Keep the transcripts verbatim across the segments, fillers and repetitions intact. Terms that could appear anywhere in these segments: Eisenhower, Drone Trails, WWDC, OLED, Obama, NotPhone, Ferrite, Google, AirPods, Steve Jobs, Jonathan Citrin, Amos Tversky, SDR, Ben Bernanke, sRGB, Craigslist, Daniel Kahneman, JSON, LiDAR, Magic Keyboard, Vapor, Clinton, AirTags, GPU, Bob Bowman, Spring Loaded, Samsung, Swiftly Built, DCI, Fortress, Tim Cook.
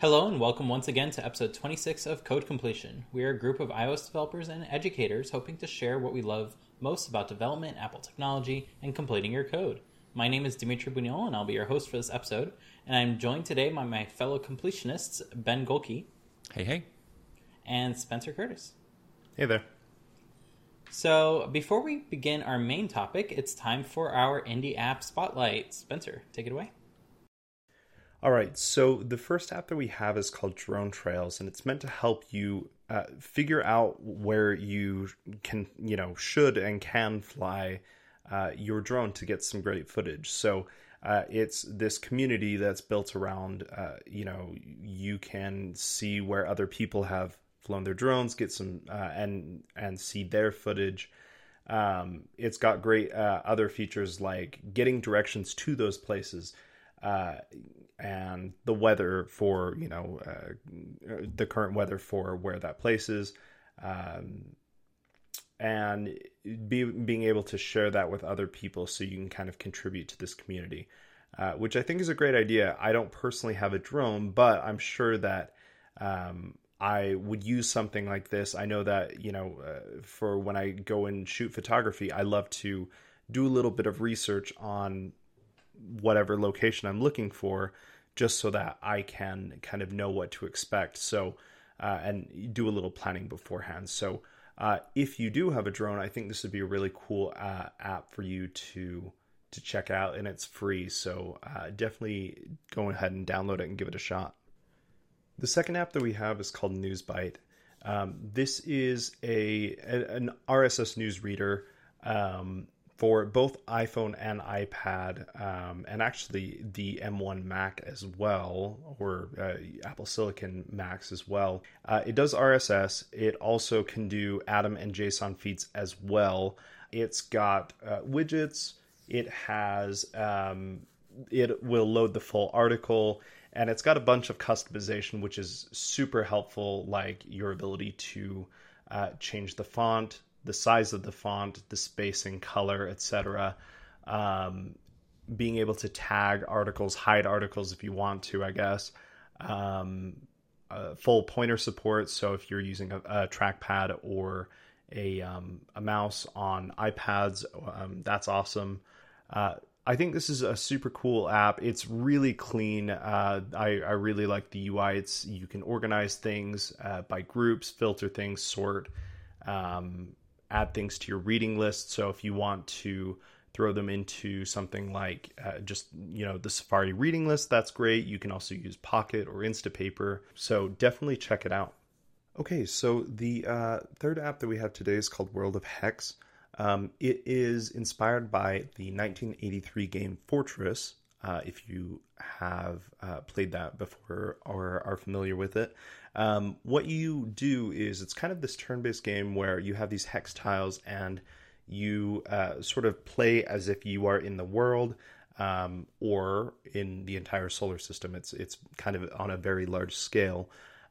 Hello and welcome once again to episode twenty-six of Code Completion. We are a group of iOS developers and educators hoping to share what we love most about development, Apple technology, and completing your code. My name is Dimitri Bouniol and I'll be your host for this episode. And I'm joined today by my fellow completionists, Ben Golke. Hey, hey. And Spencer Curtis. Hey there. So before we begin our main topic, it's time for our Indie App Spotlight. Spencer, take it away. All right, so the first app that we have is called Drone Trails, and it's meant to help you uh, figure out where you can, you know, should and can fly uh, your drone to get some great footage. So uh, it's this community that's built around, uh, you know, you can see where other people have flown their drones, get some uh, and and see their footage. Um, it's got great uh, other features like getting directions to those places. Uh, and the weather for, you know, uh, the current weather for where that place is, um, and be, being able to share that with other people so you can kind of contribute to this community, uh, which I think is a great idea. I don't personally have a drone, but I'm sure that um, I would use something like this. I know that, you know, uh, for when I go and shoot photography, I love to do a little bit of research on whatever location I'm looking for, just so that I can kind of know what to expect. So, uh, and do a little planning beforehand. So, uh, if you do have a drone, I think this would be a really cool uh, app for you to to check out, and it's free. So, uh, definitely go ahead and download it and give it a shot. The second app that we have is called Newsbyte. Um, this is a, a an R S S news reader. Um, for both iPhone and iPad, um, and actually the M one Mac as well, or uh, Apple Silicon Macs as well. Uh, it does R S S. It also can do Atom and JSON feeds as well. It's got uh, widgets. It has, um, it will load the full article, and it's got a bunch of customization, which is super helpful, like your ability to uh, change the font, the size of the font, the spacing, color, et cetera. Um, being able to tag articles, hide articles if you want to, I guess. Um, uh, full pointer support. So if you're using a, a trackpad or a, um, a mouse on iPads, um, that's awesome. Uh, I think this is a super cool app. It's really clean. Uh, I, I really like the U I. It's you can organize things uh, by groups, filter things, sort. Um, add things to your reading list. So if you want to throw them into something like uh, just, you know, the Safari reading list, that's great. You can also use Pocket or Instapaper. So definitely check it out. Okay, so the uh, third app that we have today is called World of Hex. Um, it is inspired by the nineteen eighty-three game Fortress. Uh, if you have uh, played that before or are familiar with it. Um, what you do is it's kind of this turn-based game where you have these hex tiles and you uh, sort of play as if you are in the world um, or in the entire solar system. It's it's kind of on a very large scale.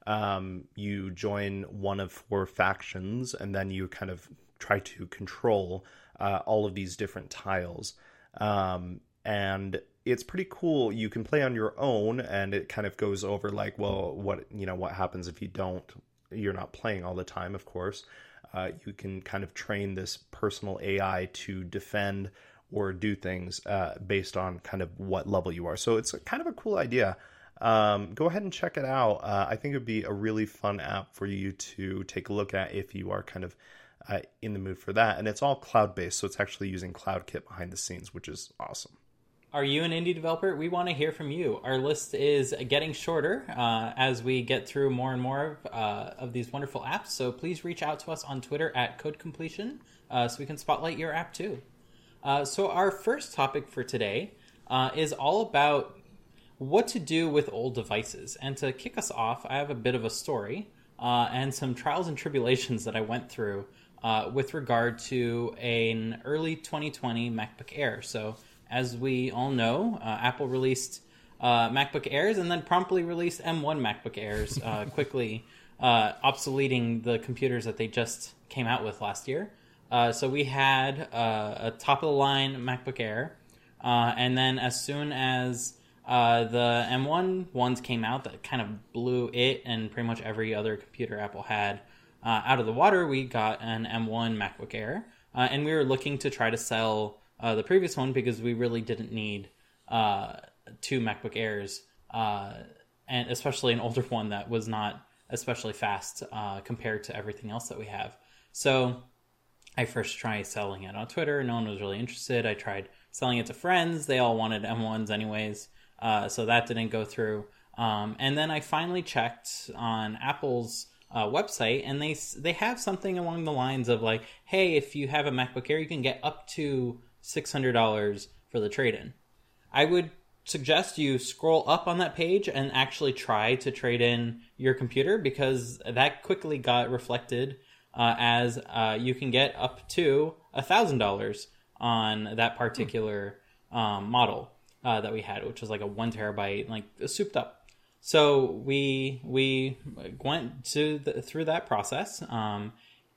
Um, you join one of four factions and then you kind of try to control uh, all of these different tiles. Um, and it's pretty cool. You can play on your own and it kind of goes over like, well, what, you know, what happens if you don't, you're not playing all the time, of course. Uh, you can kind of train this personal A I to defend or do things uh, based on kind of what level you are. So it's kind of a cool idea. Um, go ahead and check it out. Uh, I think it'd be a really fun app for you to take a look at if you are kind of uh, in the mood for that. And it's all cloud-based. So it's actually using CloudKit behind the scenes, which is awesome. Are you an indie developer? We want to hear from you. Our list is getting shorter uh, as we get through more and more of, uh, of these wonderful apps. So please reach out to us on Twitter at Code Completion uh, so we can spotlight your app too. Uh, so our first topic for today uh, is all about what to do with old devices. And to kick us off, I have a bit of a story uh, and some trials and tribulations that I went through uh, with regard to an early twenty twenty MacBook Air. So as we all know, uh, Apple released uh, MacBook Airs and then promptly released M one MacBook Airs, uh, quickly uh, obsoleting the computers that they just came out with last year. Uh, so we had uh, a top-of-the-line MacBook Air, uh, and then as soon as Uh, the M one ones came out that kind of blew it and pretty much every other computer Apple had uh, out of the water. We got an M one MacBook Air, uh, and we were looking to try to sell uh, the previous one because we really didn't need uh, two MacBook Airs, uh, and especially an older one that was not especially fast uh, compared to everything else that we have. So I first tried selling it on Twitter. No one was really interested. I tried selling it to friends. They all wanted M ones anyways. Uh, so that didn't go through. Um, and then I finally checked on Apple's uh, website, and they they have something along the lines of like, hey, if you have a MacBook Air, you can get up to six hundred dollars for the trade-in. I would suggest you scroll up on that page and actually try to trade in your computer, because that quickly got reflected uh, as uh, you can get up to one thousand dollars on that particular um, model. Uh, that we had, which was like a one terabyte, like souped up. So we we went to the, through that process, um,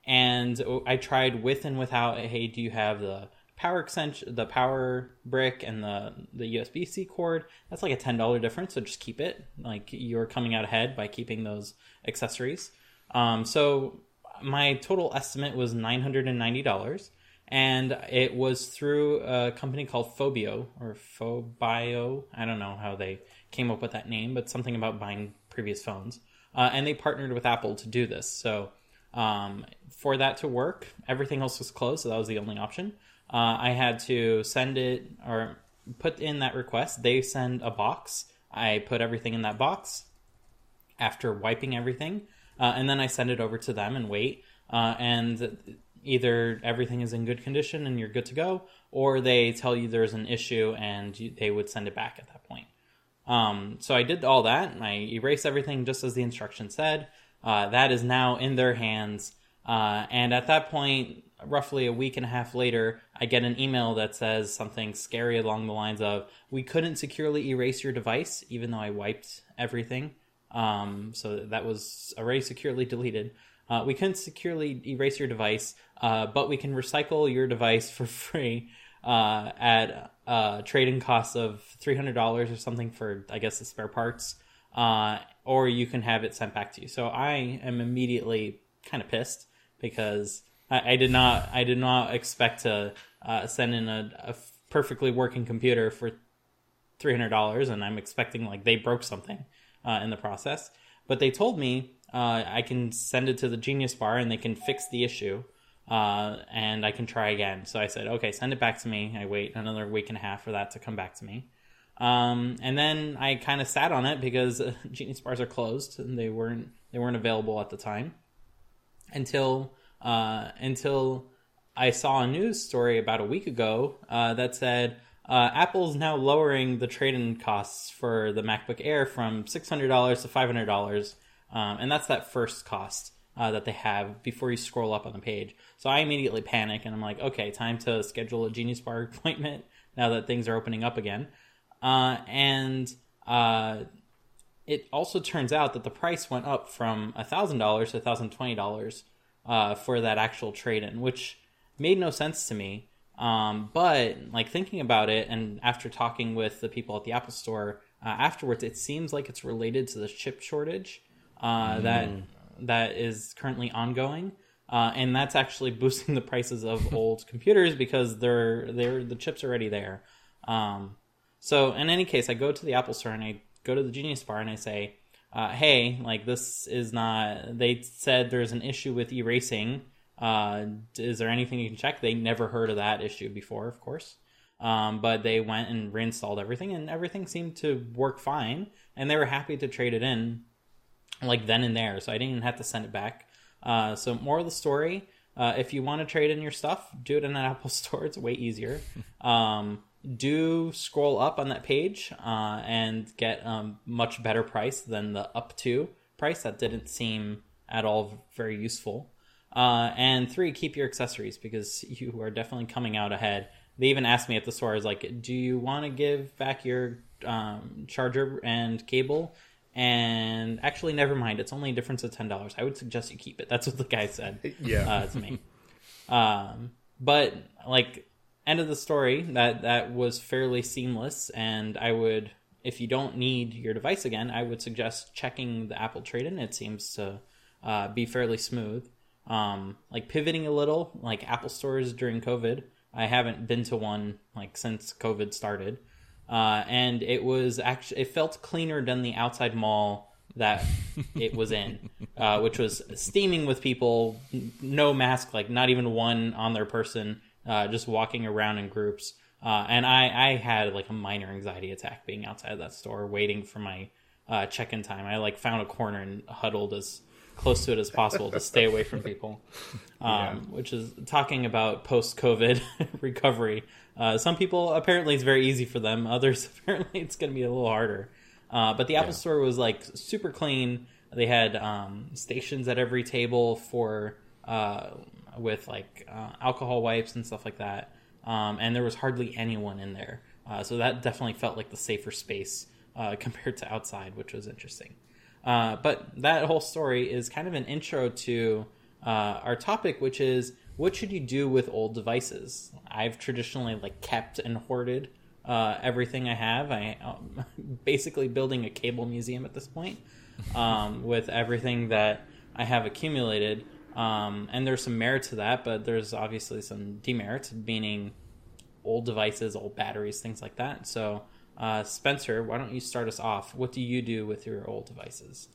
and I tried with and without. Hey, do you have the power extension, the power brick, and the the U S B-C cord? That's like a ten dollar difference. So just keep it. Like, you're coming out ahead by keeping those accessories. Um, so my total estimate was nine hundred and ninety dollars. And it was through a company called Phobio, or Phobio. I don't know how they came up with that name, but something about buying previous phones. Uh, and they partnered with Apple to do this. So um, for that to work, everything else was closed, so that was the only option. Uh, I had to send it, or put in that request. They send a box. I put everything in that box after wiping everything. Uh, and then I send it over to them and wait. Uh, and... Either everything is in good condition and you're good to go, or they tell you there's an issue and you, they would send it back at that point. Um, so I did all that. And I erased everything just as the instruction said. Uh, that is now in their hands. Uh, and at that point, roughly a week and a half later, I get an email that says something scary along the lines of, we couldn't securely erase your device, even though I wiped everything. Um, so that was already securely deleted. Uh, we couldn't securely erase your device, uh, but we can recycle your device for free uh, at uh, trade-in costs of three hundred dollars or something for, I guess, the spare parts, uh, or you can have it sent back to you. So I am immediately kind of pissed because I, I did not I did not expect to uh, send in a, a perfectly working computer for three hundred dollars, and I'm expecting like they broke something uh, in the process. But they told me, Uh, I can send it to the Genius Bar and they can fix the issue, uh, and I can try again. So I said, okay, send it back to me. I wait another week and a half for that to come back to me. Um, and then I kind of sat on it because uh, Genius Bars are closed and they weren't, they weren't available at the time until, uh, until I saw a news story about a week ago, uh, that said, uh, Apple's now lowering the trade-in costs for the MacBook Air from six hundred dollars to five hundred dollars. Um, and that's that first cost uh, that they have before you scroll up on the page. So I immediately panic and I'm like, okay, time to schedule a Genius Bar appointment now that things are opening up again. Uh, and uh, it also turns out that the price went up from one thousand dollars to one thousand twenty dollars uh, for that actual trade-in, which made no sense to me. Um, but like thinking about it, and after talking with the people at the Apple Store uh, afterwards, it seems like it's related to the chip shortage. Uh, that mm. that is currently ongoing, uh, and that's actually boosting the prices of old computers because they're they're the chip's already there. Um, so in any case, I go to the Apple Store and I go to the Genius Bar and I say, uh, "Hey, like this is not." They said there's an issue with erasing. Uh, is there anything you can check? They never heard of that issue before, of course. Um, but they went and reinstalled everything, and everything seemed to work fine, and they were happy to trade it in. Like then and there, so I didn't even have to send it back. Uh, so more of the story, uh, if you want to trade in your stuff, do it in an Apple Store. It's way easier. Um, do scroll up on that page uh, and get a um, much better price than the up to price. That didn't seem at all very useful. Uh, and three, keep your accessories because you are definitely coming out ahead. They even asked me at the store, I was like, do you want to give back your um, charger and cable? And actually, never mind. It's only a difference of ten dollars. I would suggest you keep it. That's what the guy said. Yeah, uh, to me. Um, but like, end of the story. That that was fairly seamless, and I would if you don't need your device again, I would suggest checking the Apple trade-in. It seems to uh, be fairly smooth. Um, like pivoting a little, like Apple stores during COVID. I haven't been to one like since COVID started. Uh, and it was actually, it felt cleaner than the outside mall that it was in, uh, which was steaming with people, no mask, like not even one on their person, uh, just walking around in groups. Uh, and I, I had like a minor anxiety attack being outside of that store, waiting for my uh, check-in time. I like found a corner and huddled as close to it as possible to stay away from people, um, yeah. Which is talking about post-COVID recovery. Uh, some people, apparently it's very easy for them. Others, apparently it's going to be a little harder. Uh, but the Apple yeah. Store was like super clean. They had um, stations at every table for uh, with like uh, alcohol wipes and stuff like that. Um, and there was hardly anyone in there. Uh, so that definitely felt like the safer space uh, compared to outside, which was interesting. Uh, but that whole story is kind of an intro to uh, our topic, which is what should you do with old devices? I've traditionally like kept and hoarded uh, everything I have. I, I'm basically building a cable museum at this point um, with everything that I have accumulated. Um, and there's some merit to that, but there's obviously some demerit, meaning old devices, old batteries, things like that. So Uh, Spencer, why don't you start us off? What do you do with your old devices?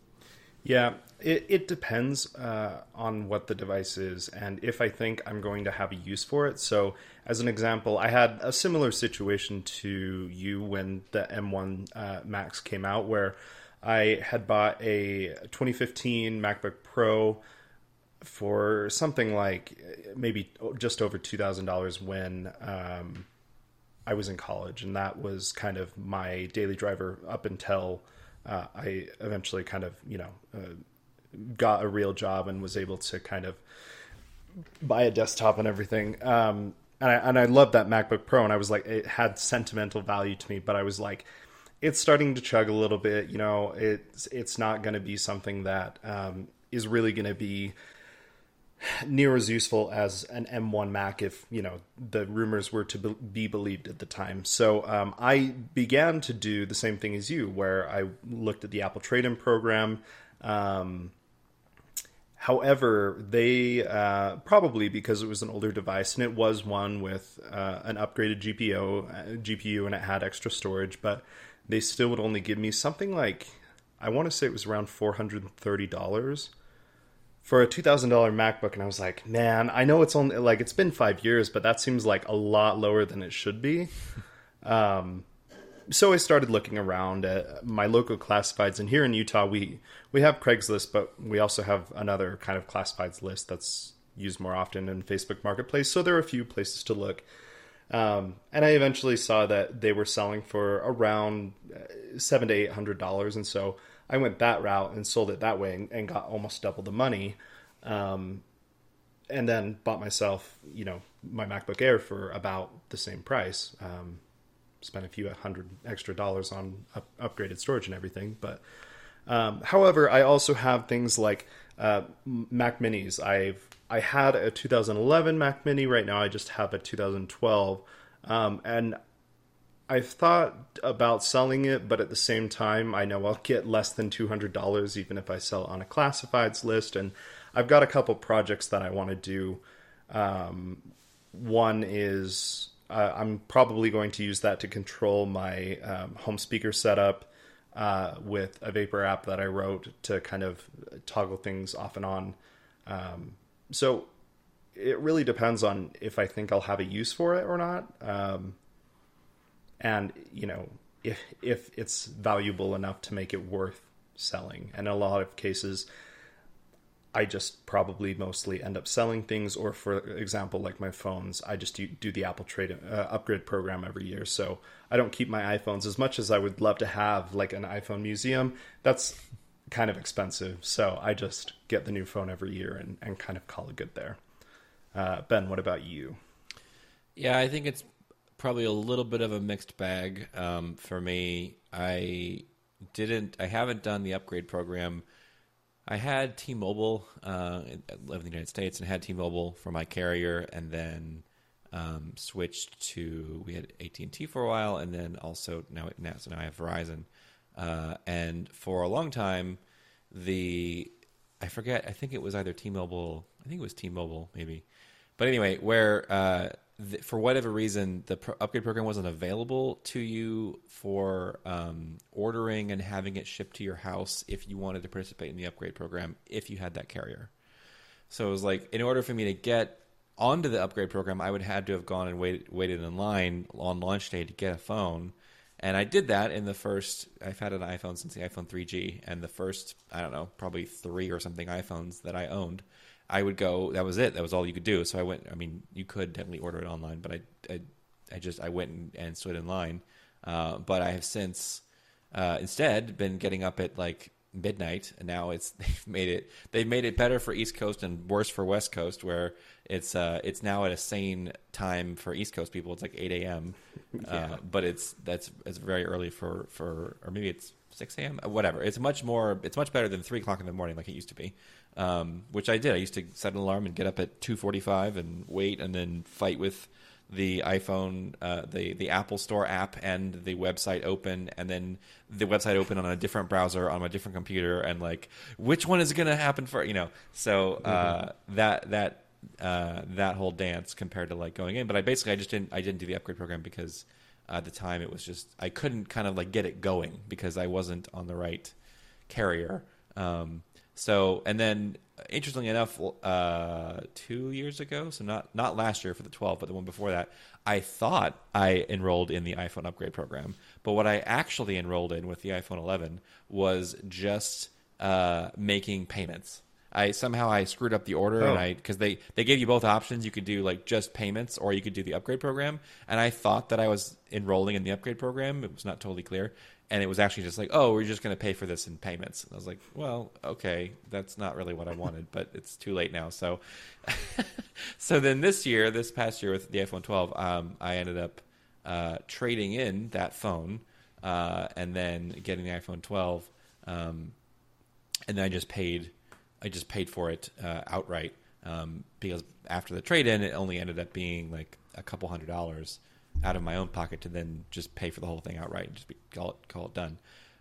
Yeah, it, it depends uh, on what the device is and if I think I'm going to have a use for it. So as an example, I had a similar situation to you when the M one uh, Max came out, where I had bought a twenty fifteen MacBook Pro for something like maybe just over two thousand dollars when... Um, I was in college, and that was kind of my daily driver up until uh, I eventually kind of, you know, uh, got a real job and was able to kind of buy a desktop and everything. Um, and I, and I loved that MacBook Pro, and I was like, it had sentimental value to me, but I was like, it's starting to chug a little bit. You know, it's, it's not going to be something that um, is really going to be near as useful as an M one Mac if, you know, the rumors were to be believed at the time. So um, I began to do the same thing as you, where I looked at the Apple trade-in program. Um, however, they uh, probably because it was an older device, and it was one with uh, an upgraded G P U, uh, G P U and it had extra storage, but they still would only give me something like, I want to say it was around four hundred thirty dollars. For a two thousand dollars MacBook, and I was like, man, I know it's only, like, it's been five years, but that seems like a lot lower than it should be. Um, so I started looking around at my local classifieds, and here in Utah, we, we have Craigslist, but we also have another kind of classifieds list that's used more often in Facebook Marketplace, so there are a few places to look. Um, and I eventually saw that they were selling for around seven hundred dollars to eight hundred dollars, and so I went that route and sold it that way and got almost double the money. Um, and then bought myself, you know, my MacBook Air for about the same price. Um, spent a few hundred extra dollars on up- upgraded storage and everything. But, um, however, I also have things like, uh, Mac minis. I've, I had a two thousand eleven Mac mini. Right now I just have a two thousand twelve. Um, and I've thought about selling it, but at the same time, I know I'll get less than two hundred dollars even if I sell on a classifieds list. And I've got a couple projects that I want to do. Um, one is uh, I'm probably going to use that to control my um, home speaker setup uh, with a Vapor app that I wrote to kind of toggle things off and on. Um, so it really depends on if I think I'll have a use for it or not. Um, And, you know, if if it's valuable enough to make it worth selling. And in a lot of cases, I just probably mostly end up selling things. Or, for example, like my phones, I just do, do the Apple trade uh, upgrade program every year. So I don't keep my iPhones as much as I would love to have, like an iPhone museum. That's kind of expensive. So I just get the new phone every year and, and kind of call it good there. Uh, Ben, what about you? Yeah, I think it's probably a little bit of a mixed bag. Um, for me, I didn't, I haven't done the upgrade program. I had T-Mobile, uh, I live in the United States and had T-Mobile for my carrier. And then um, switched to, we had A T and T for a while, and then also now, now so now I have Verizon. Uh, and for a long time, the, I forget, I think it was either T-Mobile, I think it was T-Mobile maybe. But anyway, where uh, the, for whatever reason, the pro- upgrade program wasn't available to you for um, ordering and having it shipped to your house if you wanted to participate in the upgrade program, if you had that carrier. So it was like, in order for me to get onto the upgrade program, I would have had to have gone and wait, waited in line on launch day to get a phone. And I did that in the first, I've had an iPhone since the iPhone three G, and the first, I don't know, probably three or something iPhones that I owned, I would go, that was it. That was all you could do. So I went, I mean, you could definitely order it online, but I, I, I just, I went and, and stood in line. Uh, but I have since uh, instead been getting up at like midnight, and now it's, they've made it, they've made it better for East Coast and worse for West Coast, where it's, uh, it's now at a sane time for East Coast people. It's like eight a.m. yeah. uh, but it's, that's, it's very early for, for, or maybe it's six a.m., whatever. It's much more, it's much better than three o'clock in the morning like it used to be. Um, which I did. I used to set an alarm and get up at two forty-five and wait, and then fight with the iPhone, uh, the the Apple Store app, and the website open, and then the website open on a different browser on a different computer, and like, which one is going to happen first? You know, so uh, mm-hmm. that that uh, that whole dance compared to like going in. But I basically I just didn't I didn't do the upgrade program because uh, at the time it was just I couldn't kind of like get it going because I wasn't on the right carrier. Um, So, and then, interestingly enough, uh, two years ago, so not, not last year for the twelve, but the one before that, I thought I enrolled in the iPhone upgrade program. But what I actually enrolled in with the iPhone eleven was just uh, making payments. I somehow I screwed up the order oh. and I because they, they gave you both options. You could do like just payments, or you could do the upgrade program. And I thought that I was enrolling in the upgrade program. It was not totally clear. And it was actually just like, oh, we're just going to pay for this in payments. And I was like, well, okay, that's not really what I wanted, but it's too late now. So so then this year, this past year with the iPhone twelve, um, I ended up uh, trading in that phone uh, and then getting the iPhone twelve. Um, and then I just paid I just paid for it uh, outright um, because after the trade-in, it only ended up being like a couple hundred dollars out of my own pocket to then just pay for the whole thing outright and just be, call it call it done,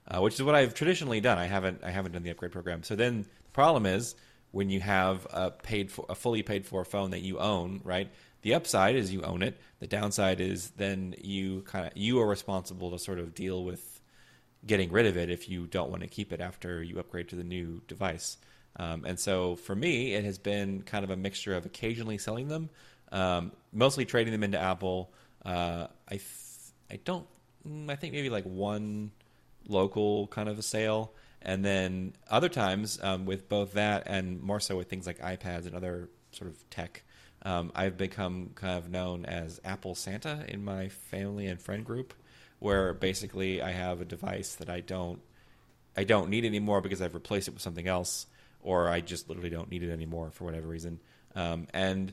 uh, which is what I've traditionally done. I haven't I haven't done the upgrade program. So then the problem is when you have a paid for, a fully paid for phone that you own, right? The upside is you own it. The downside is then you kind of you are responsible to sort of deal with getting rid of it if you don't want to keep it after you upgrade to the new device. Um, and so for me, it has been kind of a mixture of occasionally selling them, um, mostly trading them into Apple. Uh, I, th- I don't, I think maybe like one local kind of a sale. And then other times um, with both that and more so with things like iPads and other sort of tech, um, I've become kind of known as Apple Santa in my family and friend group, where basically I have a device that I don't, I don't need anymore because I've replaced it with something else, or I just literally don't need it anymore for whatever reason. Um, and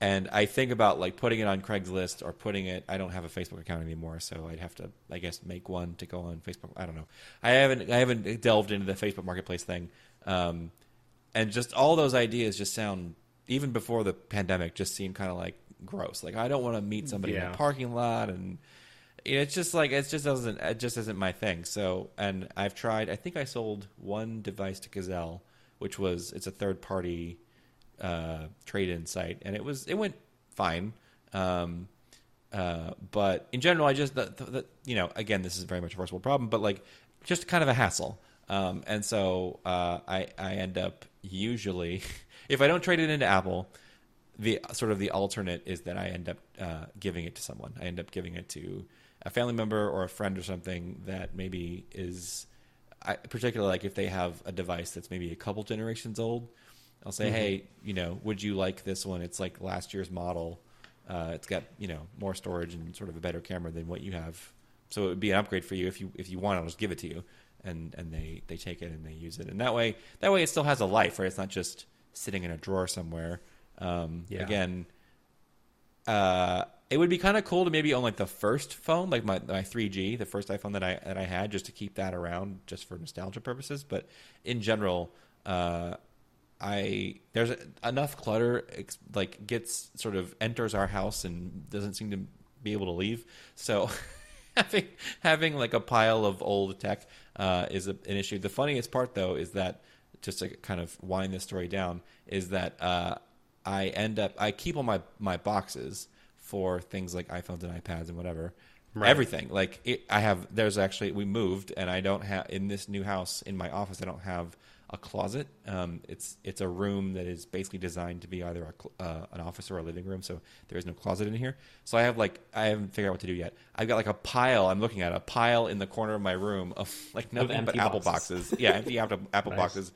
And I think about like putting it on Craigslist or putting it. I don't have a Facebook account anymore, so I'd have to, I guess, make one to go on Facebook. I don't know. I haven't I haven't delved into the Facebook Marketplace thing, um, and just all those ideas just sound, even before the pandemic, just seem kind of like gross. Like I don't want to meet somebody yeah. in the parking lot, and it's just like it just doesn't it just isn't my thing. So, and I've tried. I think I sold one device to Gazelle, which was it's a third party uh trade-in site, and it was it went fine, um uh but in general I just the, the, the, you know, again, this is very much a first world problem, but like just kind of a hassle, um and so uh I I end up usually if I don't trade it into Apple, the sort of the alternate is that I end up uh giving it to someone. I end up giving it to a family member or a friend or something that maybe is I, particularly like if they have a device that's maybe a couple generations old, I'll say, mm-hmm. hey, you know, would you like this one? It's like last year's model. Uh, it's got, you know, more storage and sort of a better camera than what you have. So it would be an upgrade for you if you if you want. I'll just give it to you, and and they, they take it and they use it. And that way, that way, it still has a life, right? It's not just sitting in a drawer somewhere. Um, yeah. Again, uh, it would be kind of cool to maybe own like the first phone, like my, my three G, the first iPhone that I that I had, just to keep that around, just for nostalgia purposes. But in general, uh, I there's enough clutter, like, gets sort of enters our house and doesn't seem to be able to leave. So having having like a pile of old tech uh, is a, an issue. The funniest part, though, is that, just to kind of wind this story down, is that uh, I end up I keep all my my boxes for things like iPhones and iPads and whatever. Right. Everything. Like, it, I have, there's actually, we moved, and I don't have, in this new house, in my office, I don't have a closet. Um, it's it's a room that is basically designed to be either a, uh, an office or a living room, so there is no closet in here. So I have, like, I haven't figured out what to do yet. I've got, like, a pile, I'm looking at a pile in the corner of my room of, like, nothing but boxes. Apple boxes. Yeah, empty Apple, Apple nice. boxes.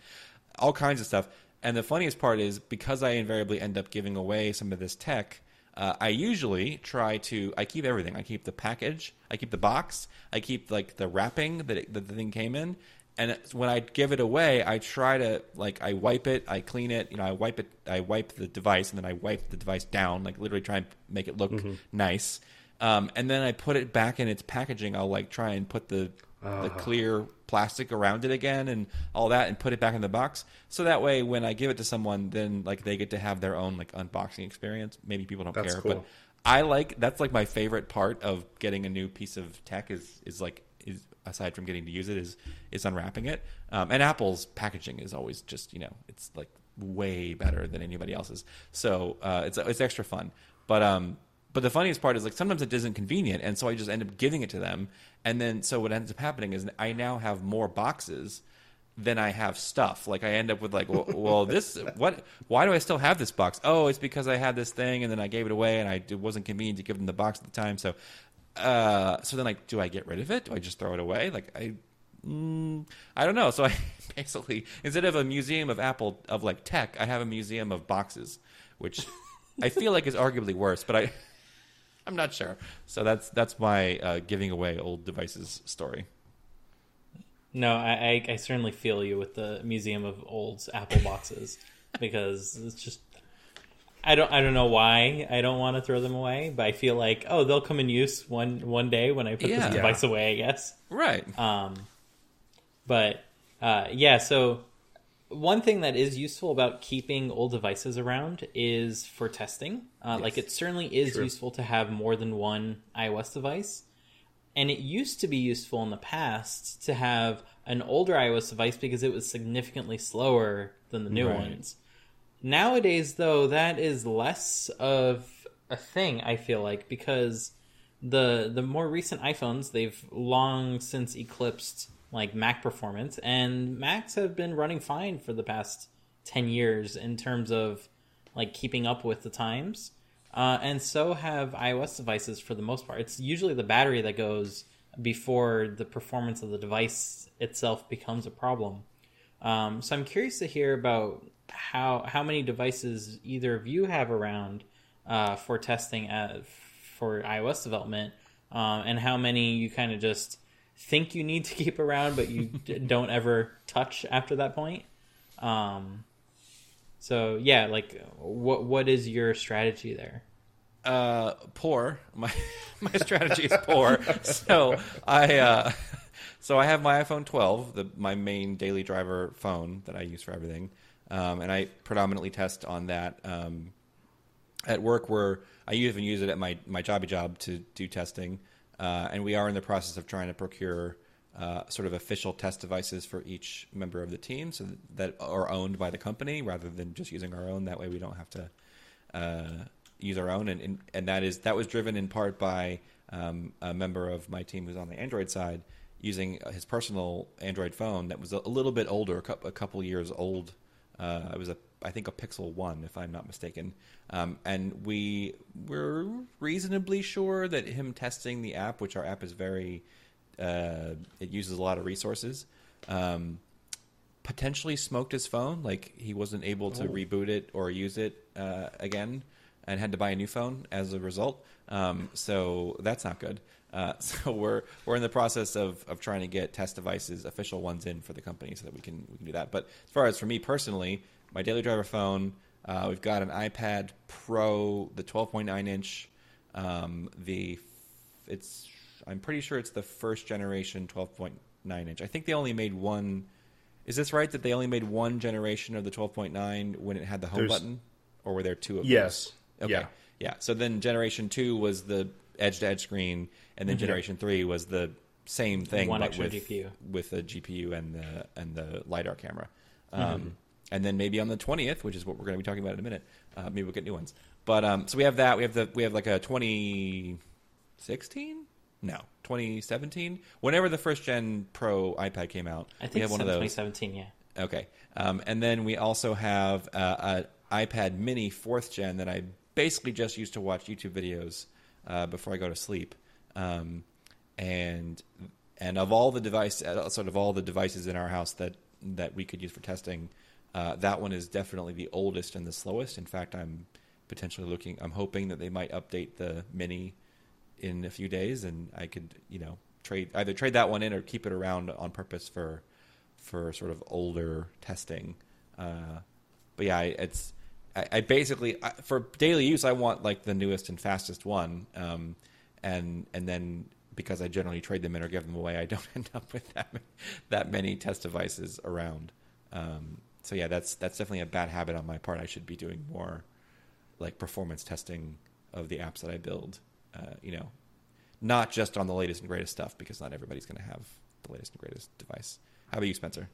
All kinds of stuff. And the funniest part is, because I invariably end up giving away some of this tech, Uh, I usually try to. I keep everything. I keep the package. I keep the box. I keep, like, the wrapping that, it, that the thing came in. And when I give it away, I try to, like, I wipe it. I clean it. You know, I wipe it. I wipe the device, and then I wipe the device down. Like, literally, try and make it look mm-hmm. nice. Um, and then I put it back in its packaging. I'll, like, try and put the uh. the clear plastic around it again and all that, and put it back in the box. So that way, when I give it to someone, then, like, they get to have their own, like, unboxing experience. Maybe people don't that's care, cool. but I like that's like my favorite part of getting a new piece of tech is is like is aside from getting to use it is is unwrapping it. Um, and Apple's packaging is always just, you know, it's like way better than anybody else's. So uh, it's it's extra fun. But um, but the funniest part is, like, sometimes it isn't convenient, and so I just end up giving it to them. And then so what ends up happening is I now have more boxes Then I have stuff. Like, I end up with, like, well, well, this, what, why do I still have this box? Oh, it's because I had this thing and then I gave it away and I, it wasn't convenient to give them the box at the time. So, uh, so then, like, do I get rid of it? Do I just throw it away? Like, I, mm, I don't know. So I basically, instead of a museum of Apple, of, like, tech, I have a museum of boxes, which I feel like is arguably worse, but I, I'm not sure. So that's, that's my uh, giving away old devices story. No, I, I, I certainly feel you with the museum of old Apple boxes, because it's just I don't I don't know why I don't want to throw them away, but I feel like, oh, they'll come in use one one day when I put yeah. this device away, I guess. Right. Um, but uh, yeah, so one thing that is useful about keeping old devices around is for testing. Uh, yes. Like, it certainly is True. useful to have more than one iOS device. And it used to be useful in the past to have an older iOS device because it was significantly slower than the new right. ones. Nowadays, though, that is less of a thing, I feel like, because the the more recent iPhones, they've long since eclipsed, like, Mac performance. And Macs have been running fine for the past ten years in terms of, like, keeping up with the times. Uh, and so have iOS devices for the most part. It's usually the battery that goes before the performance of the device itself becomes a problem. Um, so I'm curious to hear about how how many devices either of you have around uh, for testing at, for iOS development, uh, and how many you kind of just think you need to keep around but you don't ever touch after that point. Um So yeah, like, what what is your strategy there? Uh, poor. My my strategy is poor. So I uh, so I have my iPhone twelve, the my main daily driver phone that I use for everything, um, and I predominantly test on that. Um, at work, where I even use it at my my jobby job to do testing, uh, and we are in the process of trying to procure Uh, sort of official test devices for each member of the team, so that, that are owned by the company rather than just using our own. That way we don't have to uh, use our own. And, and, and that is that was driven in part by um, a member of my team who's on the Android side using his personal Android phone that was a, a little bit older, a couple, a couple years old. Uh, it was, a, I think, a Pixel one, if I'm not mistaken. Um, and we were reasonably sure that him testing the app, which our app is very... Uh, it uses a lot of resources. Um, potentially smoked his phone, like he wasn't able to oh. reboot it or use it uh, again, and had to buy a new phone as a result. Um, so that's not good. Uh, so we're we're in the process of, of trying to get test devices, official ones, in for the company so that we can we can do that. But as far as for me personally, my daily driver phone, uh, we've got an iPad Pro, the twelve point nine inch, um, the it's. I'm pretty sure it's the first generation twelve point nine inch. I think they only made one. Is this right that they only made one generation of the twelve point nine when it had the home There's, button? Or were there two of them? Yes. Okay. Yeah. yeah. So then generation two was the edge-to-edge screen, and then mm-hmm. generation three was the same thing, one but with, G P U. with a G P U and the and the LiDAR camera. Um, mm-hmm. And then maybe on the twentieth, which is what we're going to be talking about in a minute, uh, maybe we'll get new ones. But um, so we have that. We have the we have like a twenty sixteen No, twenty seventeen Whenever the first Gen Pro iPad came out, I think we have one of those. twenty seventeen yeah. Okay, um, and then we also have uh, an iPad Mini fourth Gen that I basically just used to watch YouTube videos uh, before I go to sleep. Um, and and of all the device, sort of all the devices in our house that that we could use for testing, uh, that one is definitely the oldest and the slowest. In fact, I'm potentially looking. I'm hoping that they might update the Mini in a few days, and I could, you know, trade either trade that one in or keep it around on purpose for, for sort of older testing. Uh, but yeah, it's I, I basically I, for daily use I want like the newest and fastest one, um, and and then because I generally trade them in or give them away, I don't end up with that that many test devices around. Um, so yeah, that's that's definitely a bad habit on my part. I should be doing more like performance testing of the apps that I build. Uh, you know, not just on the latest and greatest stuff, because not everybody's going to have the latest and greatest device. How about you, Spencer?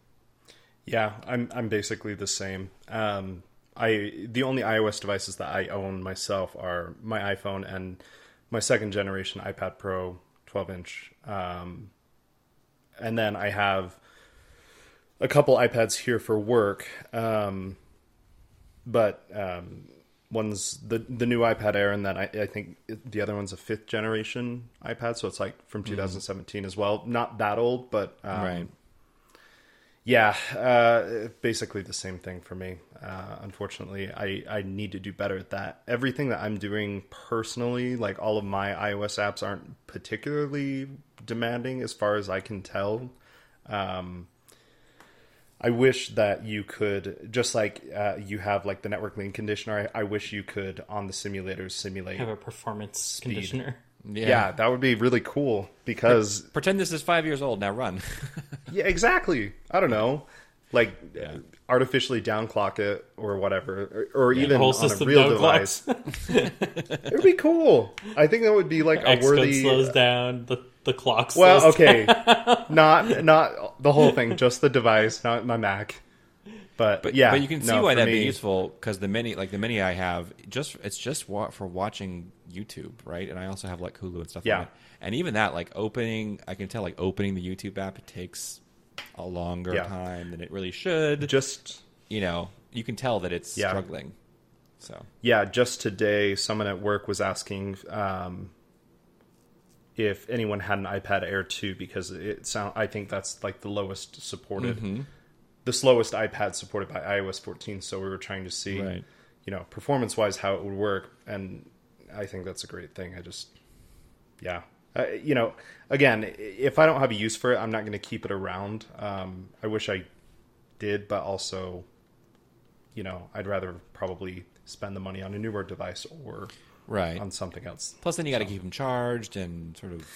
Yeah, I'm I'm basically the same. Um, I the only iOS devices that I own myself are my iPhone and my second generation iPad Pro twelve inch. Um, and then I have a couple iPads here for work, um, but. Um, One's the, the new iPad Air, and then I, I think it, the other one's a fifth generation iPad, so it's like from twenty seventeen mm-hmm. as well. Not that old, but um, right. yeah, uh, basically the same thing for me. Uh, unfortunately, I, I need to do better at that. Everything that I'm doing personally, like all of my iOS apps, aren't particularly demanding as far as I can tell. Um, I wish that you could, just like uh, you have like the network lane conditioner, I, I wish you could, on the simulators, simulate... Have a performance speed. Conditioner. Yeah. yeah, that would be really cool, because... Like, pretend this is five years old, now run. yeah, exactly. I don't know. Like, yeah. artificially downclock it or whatever, or, or yeah, even on a real device. It would be cool. I think that would be like the a worthy... Xcode slows down, the... The clock slows Well, okay, down. not not the whole thing, just the device, not my Mac. But, but yeah, but you can see no, why that'd me. be useful, because the mini, like the mini I have, just it's just wa- for watching YouTube, right? And I also have like Hulu and stuff. Yeah, like that. And even that, like opening, I can tell like opening the YouTube app, it takes a longer yeah. time than it really should. Just you know, you can tell that it's yeah. struggling. So yeah, just today, someone at work was asking. Um, If anyone had an iPad Air two, because it sound, I think that's like the lowest supported, mm-hmm. the slowest iPad supported by iOS fourteen. So we were trying to see, right. you know, performance wise how it would work, and I think that's a great thing. I just, yeah, uh, you know, again, if I don't have a use for it, I'm not going to keep it around. Um, I wish I did, but also, you know, I'd rather probably spend the money on a newer device or. Right. On something else. Plus, then you got to so. keep them charged and sort of.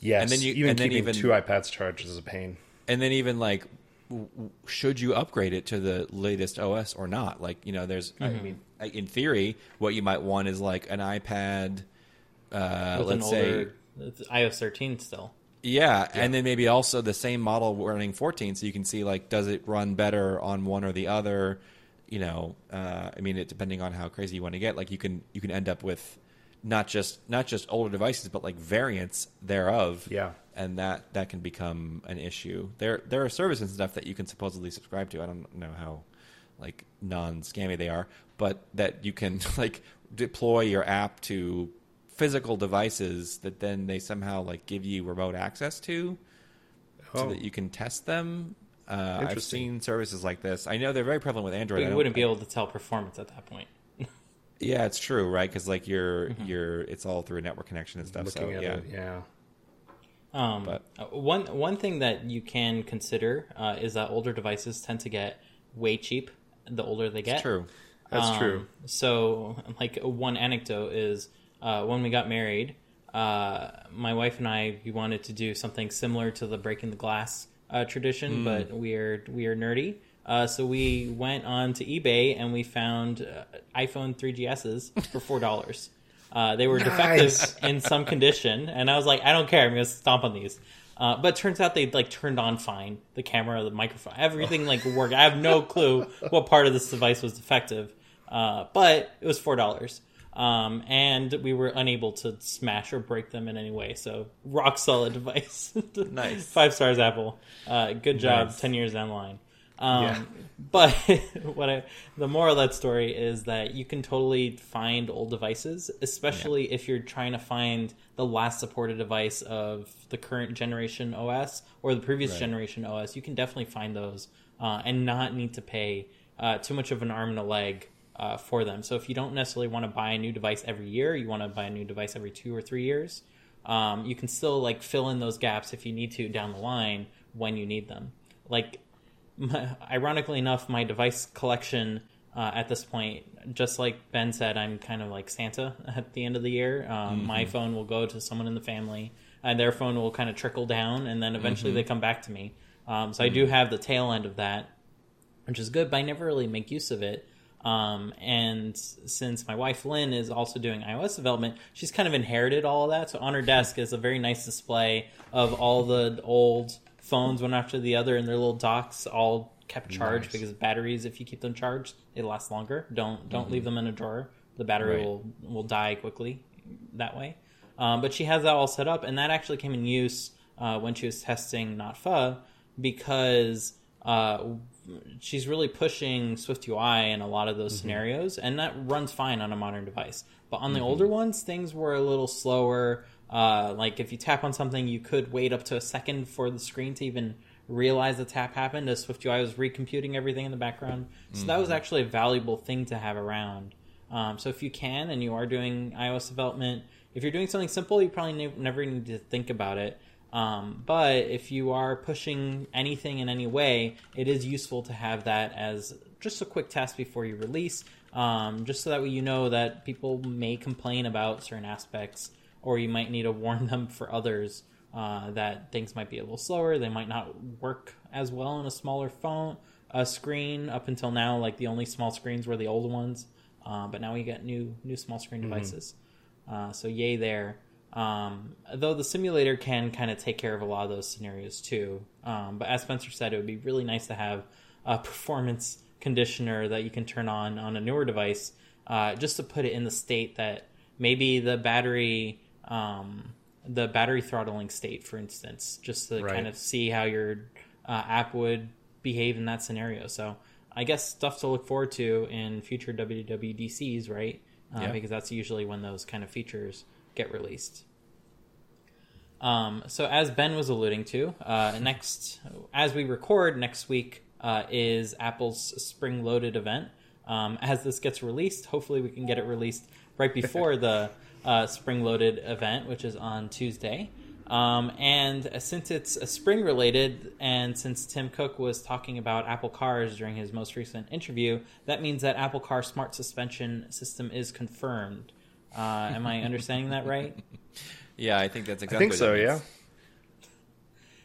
Yes. And then you even and keeping then even, two iPads charged is a pain. And then even like, w- should you upgrade it to the latest O S or not? Like, you know, there's. Mm-hmm. I mean, in theory, what you might want is like an iPad. Uh, With let's an older, say it's iOS thirteen still. Yeah, yeah, and then maybe also the same model running fourteen, so you can see like, does it run better on one or the other? You know, uh, I mean, it, depending on how crazy you want to get, like you can you can end up with not just not just older devices, but like variants thereof. Yeah, and that, that can become an issue. There there are services and stuff that you can supposedly subscribe to. I don't know how like non-scammy they are, but that you can like deploy your app to physical devices that then they somehow like give you remote access to, oh. so that you can test them. Uh, I've seen services like this. I know they're very prevalent with Android. But you wouldn't be able to tell performance at that point. yeah, it's true, right? Because like you're, mm-hmm. you're, it's all through a network connection and stuff. Looking so yeah, it, yeah. Um, but. one one thing that you can consider uh, is that older devices tend to get way cheap the older they get. That's true. That's um, true. So, like one anecdote is uh, when we got married, uh, my wife and I we wanted to do something similar to the breaking the glass uh, tradition, mm. but we are we are nerdy. Uh, so we went on to eBay and we found uh, iPhone three G S's for four dollars. Uh, they were defective nice. in some condition, and I was like, I don't care, I'm gonna stomp on these. Uh, but it turns out they like turned on fine. The camera, the microphone, everything like worked. I have no clue what part of this device was defective, uh, but it was four dollars. Um, and we were unable to smash or break them in any way. So rock solid device. Nice. Five stars, Apple. Uh, good job. Nice. ten years down the line. Um, yeah. But what I, the moral of that story is that you can totally find old devices, especially yeah. if you're trying to find the last supported device of the current generation O S or the previous right. generation O S. You can definitely find those, uh, and not need to pay, uh, too much of an arm and a leg. Uh, for them. So if you don't necessarily want to buy a new device every year, you want to buy a new device every two or three years, um, you can still like fill in those gaps if you need to down the line when you need them. Like, my, ironically enough, my device collection uh, at this point, just like Ben said, I'm kind of like Santa at the end of the year. Um, mm-hmm. My phone will go to someone in the family, and their phone will kind of trickle down, and then eventually mm-hmm. they come back to me. Um, so mm-hmm. I do have the tail end of that, which is good, but I never really make use of it. Um, and since my wife, Lynn, is also doing iOS development, she's kind of inherited all of that. So on her desk is a very nice display of all the old phones, one after the other, and their little docks all kept charged nice. because batteries, if you keep them charged, they last longer. Don't, don't mm-hmm. leave them in a drawer. The battery right. will, will die quickly that way. Um, but she has that all set up, and that actually came in use, uh, when she was testing NotPhone, because, uh, she's really pushing SwiftUI in a lot of those mm-hmm. scenarios, and that runs fine on a modern device. But on the mm-hmm. older ones, things were a little slower. Uh, like if you tap on something, you could wait up to a second for the screen to even realize the tap happened, as SwiftUI was recomputing everything in the background. So mm-hmm. that was actually a valuable thing to have around. Um, so if you can, and you are doing iOS development, if you're doing something simple, you probably ne- never need to think about it. Um, but if you are pushing anything in any way, it is useful to have that as just a quick test before you release, um, just so that way you know that people may complain about certain aspects, or you might need to warn them for others, uh, that things might be a little slower. They might not work as well on a smaller phone, a screen. Up until now, like the only small screens were the old ones, uh, but now we got new new small screen mm-hmm. devices. Uh, so yay there. Um, though the simulator can kind of take care of a lot of those scenarios too. Um, but as Spencer said, it would be really nice to have a performance conditioner that you can turn on on a newer device, uh, just to put it in the state that maybe the battery, um, the battery throttling state, for instance, just to right. kind of see how your uh, app would behave in that scenario. So I guess stuff to look forward to in future W W D Cs, right? Uh, yeah. Because that's usually when those kind of features get released. Um, so as Ben was alluding to, uh, next, as we record next week, uh, is Apple's Spring Loaded event. Um, as this gets released, hopefully we can get it released right before the uh, Spring Loaded event, which is on Tuesday. Um, and since it's spring related, and since Tim Cook was talking about Apple cars during his most recent interview, that means that Apple Car Smart Suspension System is confirmed. Uh, am I understanding that right? Yeah, I think that's exactly. I think so. What it means. Yeah.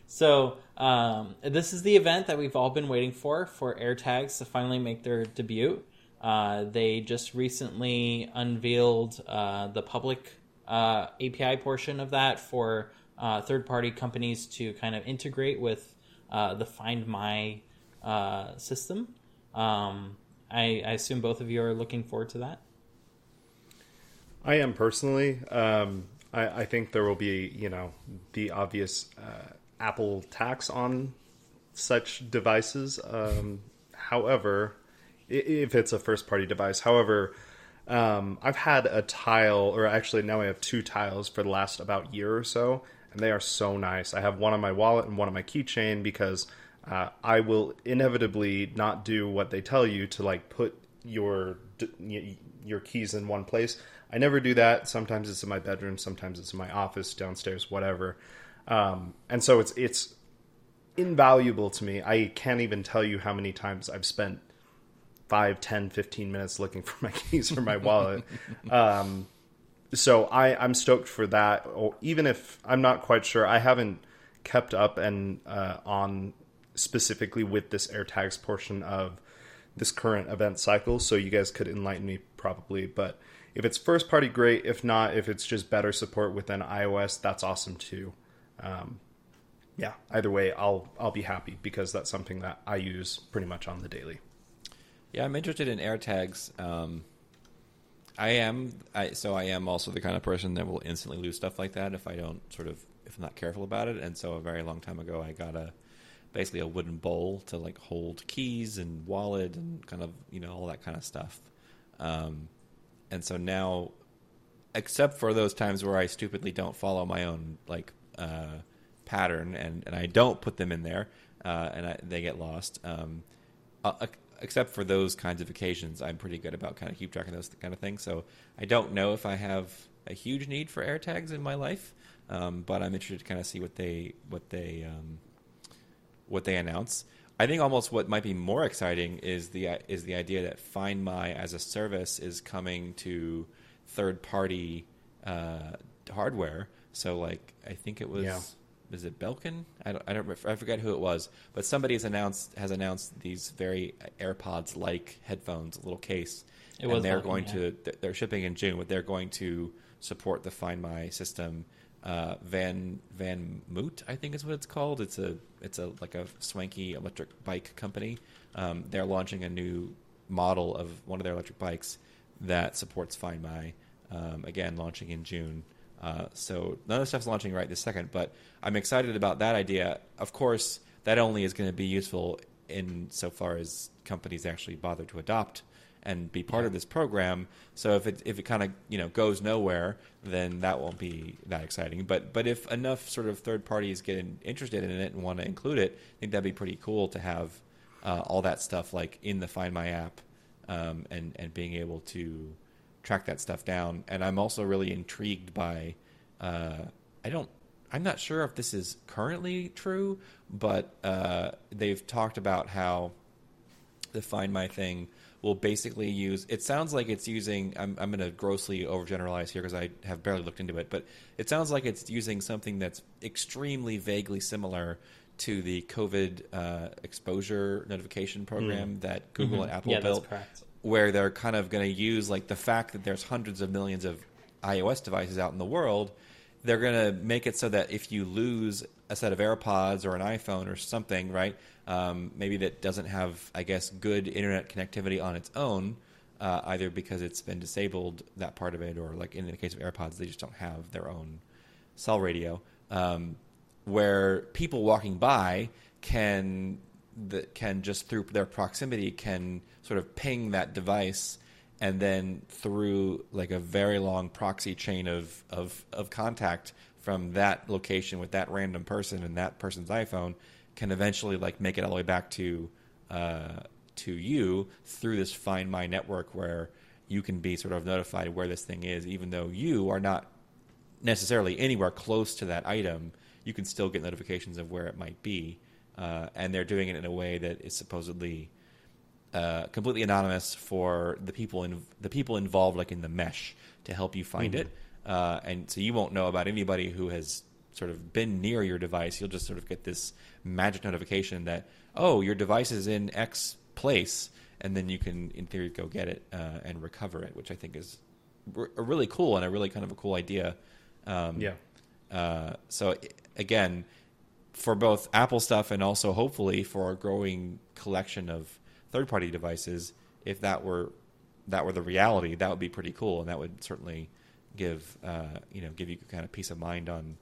So um, this is the event that we've all been waiting for for AirTags to finally make their debut. Uh, they just recently unveiled uh, the public uh, A P I portion of that for uh, third-party companies to kind of integrate with uh, the Find My uh, system. Um, I, I assume both of you are looking forward to that. I am personally. Um, I, I think there will be, you know, the obvious uh, Apple tax on such devices. Um, however, if it's a first-party device, however, um, I've had a Tile, or actually now I have two Tiles for the last about year or so, and they are so nice. I have one on my wallet and one on my keychain because uh, I will inevitably not do what they tell you to, like, put your your keys in one place. I never do that. Sometimes it's in my bedroom, sometimes it's in my office, downstairs, whatever. Um, and so it's it's invaluable to me. I can't even tell you how many times I've spent five, ten, fifteen minutes looking for my keys or my wallet. um, so I, I'm stoked for that. Even if I'm not quite sure, I haven't kept up and uh, on specifically with this AirTags portion of this current event cycle. So you guys could enlighten me probably, but if it's first party, great. If not, if it's just better support within iOS, that's awesome too. Um, yeah, either way, I'll, I'll be happy because that's something that I use pretty much on the daily. Yeah. I'm interested in AirTags. Um, I am. I, so I am also the kind of person that will instantly lose stuff like that if I don't sort of, if I'm not careful about it. And so a very long time ago, I got a, basically a wooden bowl to like hold keys and wallet and kind of, you know, all that kind of stuff. Um, and so now, except for those times where I stupidly don't follow my own like uh, pattern and, and I don't put them in there uh, and I, they get lost. Um, uh, except for those kinds of occasions, I'm pretty good about kind of keep track of those kind of things. So I don't know if I have a huge need for AirTags in my life, um, but I'm interested to kind of see what they what they um, what they announce. I think almost what might be more exciting is the is the idea that Find My as a service is coming to third party uh, hardware. So like I think it was. Yeah. Is it Belkin? I don't, I don't. I forget who it was, but somebody has announced has announced these very AirPods-like headphones, a little case, it and was they're Belkin, going yeah. to. They're shipping in June, but they're going to support the Find My system. Uh, Van Van Moot, I think, is what it's called. It's a it's a like a swanky electric bike company. Um, they're launching a new model of one of their electric bikes that supports Find My. Um, again, launching in June. Uh, so none of the stuff's launching right this second, but I'm excited about that idea. Of course, that only is going to be useful in so far as companies actually bother to adopt and be part yeah. of this program. So if it if it kind of you know goes nowhere, then that won't be that exciting. But but if enough sort of third parties get in, interested in it and want to include it, I think that'd be pretty cool to have uh, all that stuff like in the Find My app um, and and being able to track that stuff down. And I'm also really intrigued by uh I don't I'm not sure if this is currently true, but uh they've talked about how the Find My thing will basically use it sounds like it's using I'm I'm going to grossly overgeneralize here because I have barely looked into it, but it sounds like it's using something that's extremely vaguely similar to the COVID uh exposure notification program mm. that Google mm-hmm. and Apple yeah, built. That's correct. Where they're kind of going to use like the fact that there's hundreds of millions of iOS devices out in the world, they're going to make it so that if you lose a set of AirPods or an iPhone or something, right, um, maybe that doesn't have, I guess, good internet connectivity on its own, uh, either because it's been disabled, that part of it, or like in the case of AirPods, they just don't have their own cell radio, um, where people walking by can... that can just through their proximity can sort of ping that device and then through like a very long proxy chain of, of, of contact from that location with that random person and that person's iPhone can eventually like make it all the way back to, uh, to you through this Find My network where you can be sort of notified where this thing is, even though you are not necessarily anywhere close to that item, you can still get notifications of where it might be. Uh, and they're doing it in a way that is supposedly uh, completely anonymous for the people in the people involved, like in the mesh, to help you find mm-hmm. it. Uh, and so you won't know about anybody who has sort of been near your device. You'll just sort of get this magic notification that, oh, your device is in X place, and then you can, in theory, go get it uh, and recover it, which I think is r- a really cool and a really kind of a cool idea. Um, yeah. Uh, so again. For both Apple stuff and also hopefully for a growing collection of third-party devices, if that were that were the reality, that would be pretty cool, and that would certainly give uh, you know give you kind of peace of mind on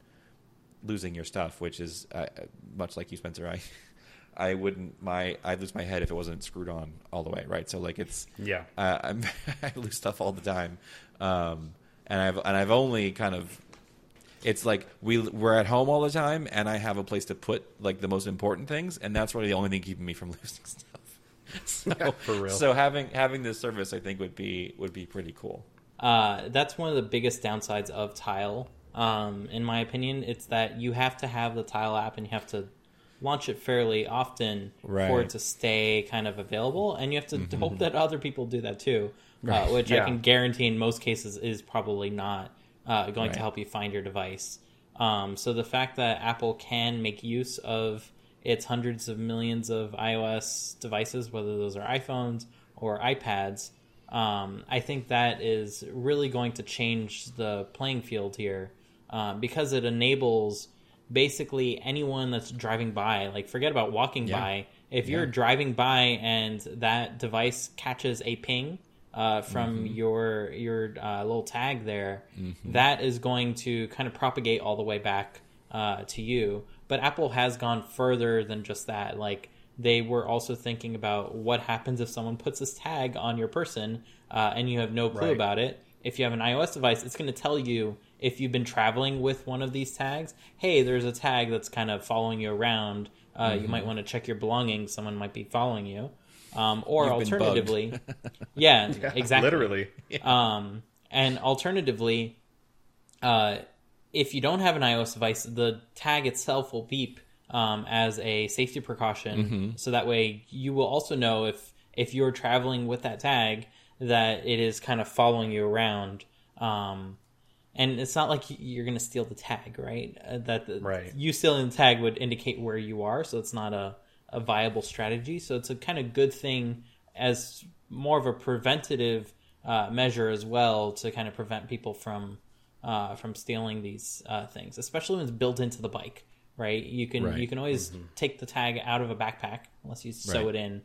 losing your stuff, which is uh, much like you, Spencer. I I wouldn't my I'd lose my head if it wasn't screwed on all the way, right? So like it's yeah, uh, I'm, I lose stuff all the time, um, and I've and I've only kind of. It's like we, we're at home all the time, and I have a place to put like the most important things, and that's really the only thing keeping me from losing stuff. So, yeah, for real. So having having this service, I think, would be would be pretty cool. Uh, that's one of the biggest downsides of Tile, um, in my opinion. It's that you have to have the Tile app, and you have to launch it fairly often right. for it to stay kind of available, and you have to mm-hmm. hope that other people do that too, right. uh, which yeah. I can guarantee in most cases is probably not. Uh, going right. to help you find your device. Um, so the fact that Apple can make use of its hundreds of millions of iOS devices, whether those are iPhones or iPads, um, I think that is really going to change the playing field here, uh, because it enables basically anyone that's driving by, like forget about walking yeah. by. If yeah. you're driving by and that device catches a ping uh, from mm-hmm. your your uh, little tag there, mm-hmm. that is going to kind of propagate all the way back uh, to you. But Apple has gone further than just that. Like they were also thinking about what happens if someone puts this tag on your person uh, and you have no clue right. about it. If you have an iOS device, it's going to tell you if you've been traveling with one of these tags. Hey, there's a tag that's kind of following you around. Uh, mm-hmm. You might want to check your belongings. Someone might be following you. Um, or You've alternatively, yeah, yeah, exactly. Literally. Yeah. Um, and alternatively, uh, if you don't have an iOS device, the tag itself will beep um, as a safety precaution. Mm-hmm. So that way you will also know if, if you're traveling with that tag that it is kind of following you around. Um, and it's not like you're going to steal the tag, right? Uh, that the, right. You stealing the tag would indicate where you are, so it's not a, a viable strategy. So it's a kind of good thing as more of a preventative uh, measure as well to kind of prevent people from uh, from stealing these uh, things, especially when it's built into the bike, right? You can right. you can always mm-hmm. take the tag out of a backpack unless you sew right. it in,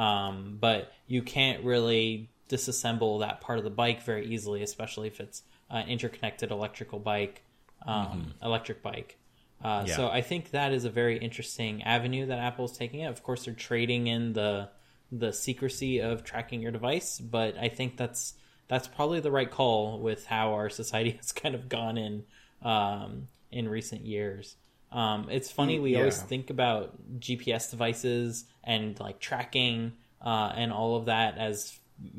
um, but you can't really disassemble that part of the bike very easily, especially if it's an interconnected electrical bike, um, mm-hmm. electric bike. Uh, yeah. So I think that is a very interesting avenue that Apple's taking. Of course, they're trading in the the secrecy of tracking your device, but I think that's that's probably the right call with how our society has kind of gone in um, in recent years. Um, it's funny, we yeah. always think about G P S devices and like tracking uh, and all of that as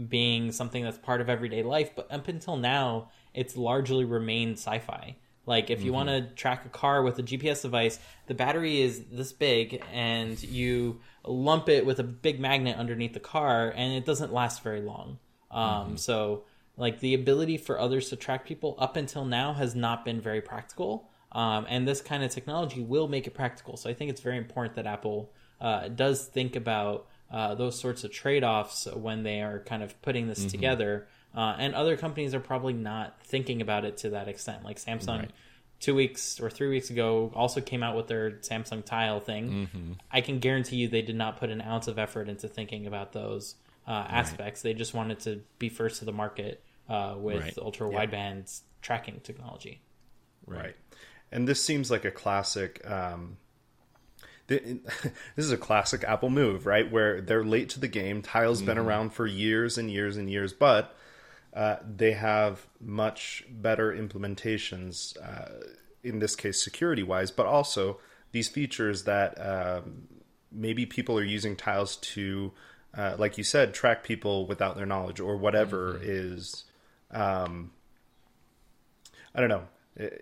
being something that's part of everyday life, but up until now, it's largely remained sci-fi. Like, if you mm-hmm. want to track a car with a G P S device, the battery is this big, and you lump it with a big magnet underneath the car, and it doesn't last very long. Um, mm-hmm. So, like, the ability for others to track people up until now has not been very practical, um, and this kind of technology will make it practical. So I think it's very important that Apple uh, does think about uh, those sorts of trade-offs when they are kind of putting this mm-hmm. together. Uh, and other companies are probably not thinking about it to that extent. Like Samsung, right. two weeks or three weeks ago, also came out with their Samsung Tile thing. Mm-hmm. I can guarantee you they did not put an ounce of effort into thinking about those uh, aspects. Right. They just wanted to be first to the market uh, with right. ultra-wideband yeah. tracking technology. Right. right. And this seems like a classic... Um... This is a classic Apple move, right? Where they're late to the game. Tile's mm-hmm. been around for years and years and years, but uh, they have much better implementations, uh, in this case, security-wise, but also these features that um, maybe people are using Tiles to, uh, like you said, track people without their knowledge or whatever mm-hmm. is, um, I don't know.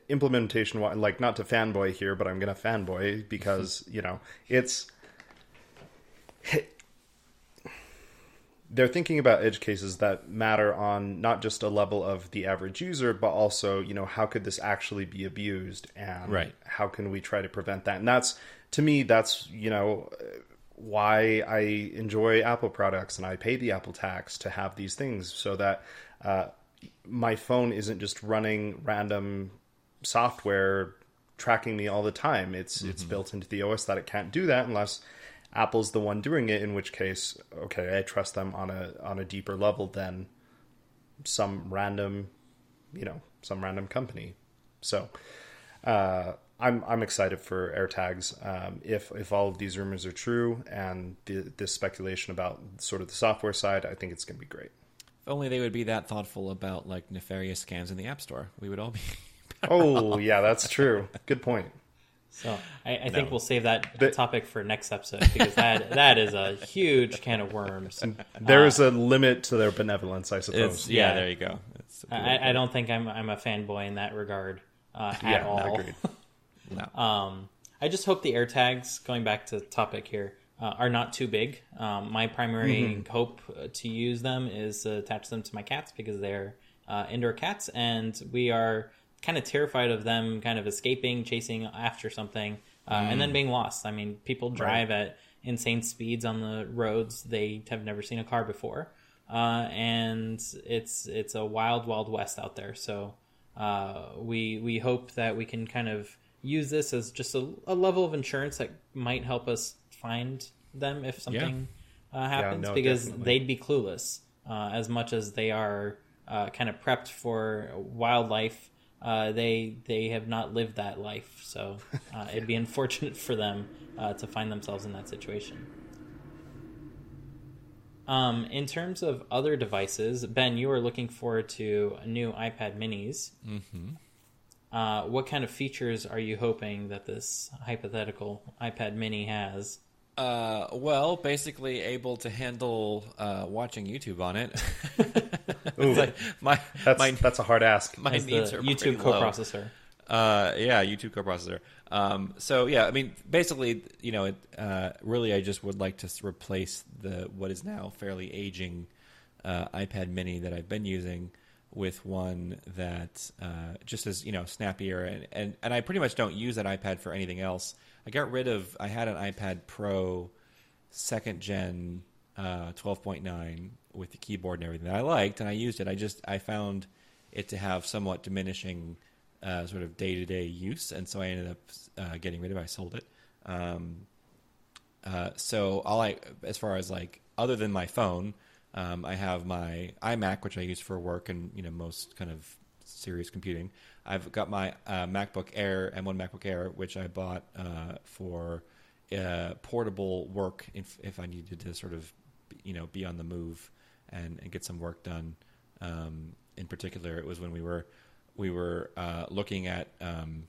Implementation, like, not to fanboy here, but I'm gonna fanboy because you know it's they're thinking about edge cases that matter on not just a level of the average user, but also, you know, how could this actually be abused and right. how can we try to prevent that? And that's, to me, that's, you know, why I enjoy Apple products and I pay the Apple tax to have these things so that uh, my phone isn't just running random software tracking me all the time. It's mm-hmm. it's built into the O S that it can't do that unless Apple's the one doing it, in which case, okay, I trust them on a on a deeper level than some random, you know, some random company. So uh, I'm I'm excited for AirTags. Um, if if all of these rumors are true and the, this speculation about sort of the software side, I think it's going to be great. If only they would be that thoughtful about like nefarious scams in the App Store. We would all be. Oh yeah, that's true. Good point. So I, I no. think we'll save that the, topic for next episode because that that is a huge can of worms. There uh, is a limit to their benevolence, I suppose. Yeah, yeah, there you go. It's I, I don't think I'm I'm a fanboy in that regard uh, at yeah, all. Agreed. No. Um, I just hope the AirTags, going back to the topic here, Uh, are not too big. Um, my primary mm-hmm. hope uh, to use them is to attach them to my cats because they're uh, indoor cats, and we are kind of terrified of them kind of escaping, chasing after something, uh, mm. and then being lost. I mean, people drive right. at insane speeds on the roads. They have never seen a car before. Uh, and it's it's a wild, wild west out there. So uh, we we hope that we can kind of use this as just a, a level of insurance that might help us find them if something yeah. uh, happens, yeah, no, because definitely. They'd be clueless uh, as much as they are uh, kind of prepped for wildlife. Uh, they they have not lived that life, so uh, it'd be unfortunate for them uh, to find themselves in that situation. Um, in terms of other devices, Ben, you are looking forward to new iPad minis. Mm-hmm. Uh, what kind of features are you hoping that this hypothetical iPad mini has? Uh, well, basically able to handle uh, watching YouTube on it. Ooh, like my, that's, my, that's a hard ask. My needs are YouTube coprocessor. Uh, yeah, YouTube coprocessor. Um, so yeah, I mean, basically, you know, it, uh, really, I just would like to replace the what is now fairly aging uh, iPad Mini that I've been using with one that uh, just is, you know, snappier, and, and and I pretty much don't use that iPad for anything else. I got rid of. I had an iPad Pro, second gen, uh, twelve point nine with the keyboard and everything that I liked, and I used it. I just I found it to have somewhat diminishing uh, sort of day to day use, and so I ended up uh, getting rid of it. I sold it. Um, uh, so all I, as far as like other than my phone, um, I have my iMac, which I use for work and, you know, most kind of serious computing. I've got my uh, MacBook Air, M one MacBook Air, which I bought uh, for uh, portable work if, if I needed to sort of, you know, be on the move and, and get some work done. Um, in particular, it was when we were we were uh, looking at um,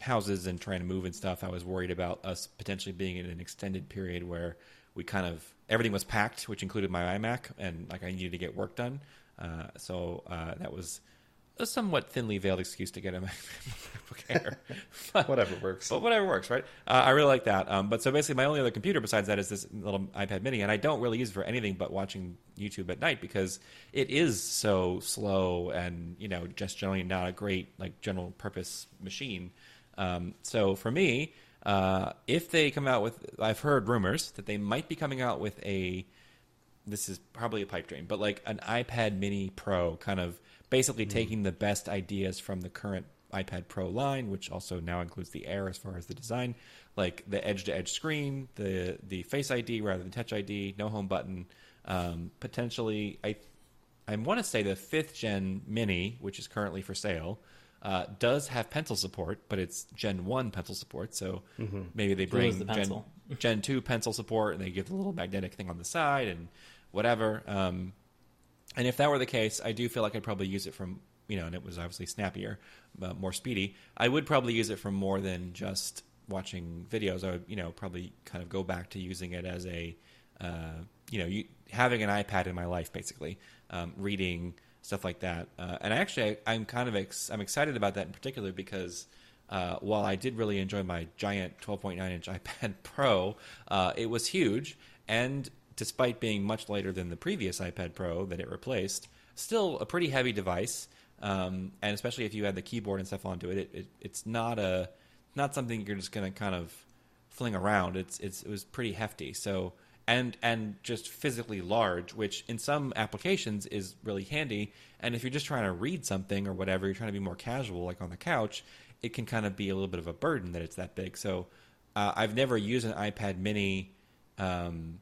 houses and trying to move and stuff. I was worried about us potentially being in an extended period where we kind of everything was packed, which included my iMac, and like I needed to get work done. Uh, so uh, that was a somewhat thinly veiled excuse to get a MacBook Air. But, whatever works. But whatever works, right? Uh, I really like that. Um, but so basically my only other computer besides that is this little iPad mini, and I don't really use it for anything but watching YouTube at night because it is so slow and, you know, just generally not a great, like, general purpose machine. Um, so for me, uh, if they come out with, I've heard rumors that they might be coming out with a, this is probably a pipe dream, but like an iPad Mini Pro kind of basically mm. taking the best ideas from the current iPad Pro line, which also now includes the Air as far as the design, like the edge-to-edge screen, the the Face I D rather than Touch I D, no home button. Um, potentially, I I want to say the fifth-gen Mini, which is currently for sale, uh, does have pencil support, but it's Gen one pencil support, so mm-hmm. maybe they bring the Gen, Gen two pencil support, and they give the little magnetic thing on the side, and whatever. Um, and if that were the case, I do feel like I'd probably use it from, you know, and it was obviously snappier, uh, more speedy. I would probably use it for more than just watching videos. I would, you know, probably kind of go back to using it as a, uh, you know, you, having an iPad in my life, basically, um, reading, stuff like that. Uh, and actually, I, I'm kind of, ex- I'm excited about that in particular because uh, while I did really enjoy my giant twelve point nine inch iPad Pro, uh, it was huge. And despite being much lighter than the previous iPad Pro that it replaced, still a pretty heavy device, um, and especially if you add the keyboard and stuff onto it, it, it it's not a not something you're just going to kind of fling around. It's it's it was pretty hefty, so and and just physically large, which in some applications is really handy. And if you're just trying to read something or whatever, you're trying to be more casual, like on the couch, it can kind of be a little bit of a burden that it's that big. So uh, I've never used an iPad Mini. Um,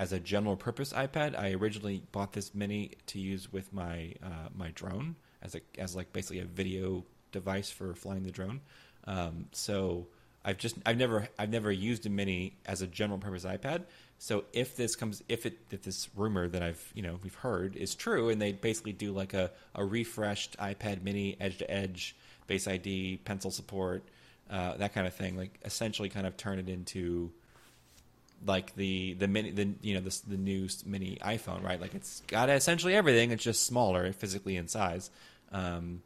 As a general purpose iPad, I originally bought this mini to use with my uh, my drone as a as like basically a video device for flying the drone. Um, so I've just I've never I've never used a mini as a general purpose iPad. So if this comes if it if this rumor that I've you know we've heard is true, and they basically do like a, a refreshed iPad mini edge to edge, Face I D, pencil support, uh, that kind of thing, like essentially kind of turn it into like the the mini the you know the the new mini iPhone, right? Like it's got essentially everything. It's just smaller physically in size. Um,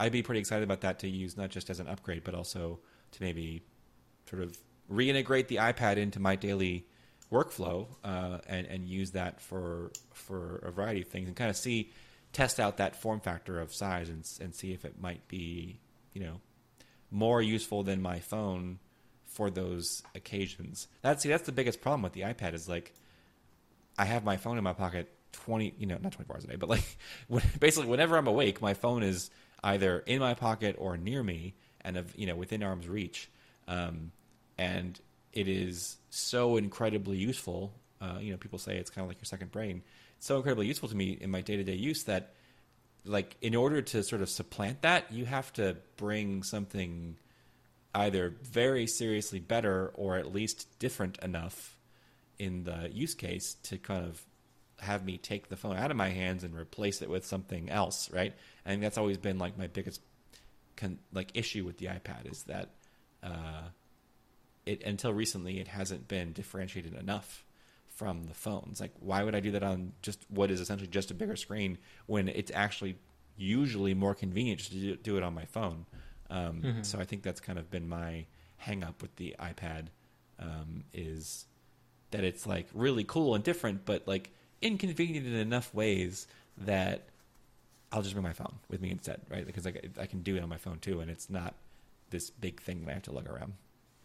I'd be pretty excited about that to use not just as an upgrade, but also to maybe sort of reintegrate the iPad into my daily workflow uh, and and use that for for a variety of things and kind of see test out that form factor of size and and see if it might be, you know, more useful than my phone for those occasions. That's see, that's the biggest problem with the iPad is like, I have my phone in my pocket twenty, you know, not twenty-four hours a day, but like when, basically whenever I'm awake, my phone is either in my pocket or near me and of, you know, within arm's reach. Um, and it is so incredibly useful. Uh, you know, people say it's kind of like your second brain. It's so incredibly useful to me in my day-to-day use that like in order to sort of supplant that, you have to bring something either very seriously better or at least different enough in the use case to kind of have me take the phone out of my hands and replace it with something else, right? I think that's always been like my biggest con- like issue with the iPad is that uh, it until recently it hasn't been differentiated enough from the phone. It's like, why would I do that on just what is essentially just a bigger screen when it's actually usually more convenient just to do it on my phone? Um, mm-hmm. So I think that's kind of been my hang up with the iPad um, is that it's like really cool and different, but like inconvenient in enough ways that I'll just bring my phone with me instead, right? Because I, I can do it on my phone too, and it's not this big thing that I have to lug around.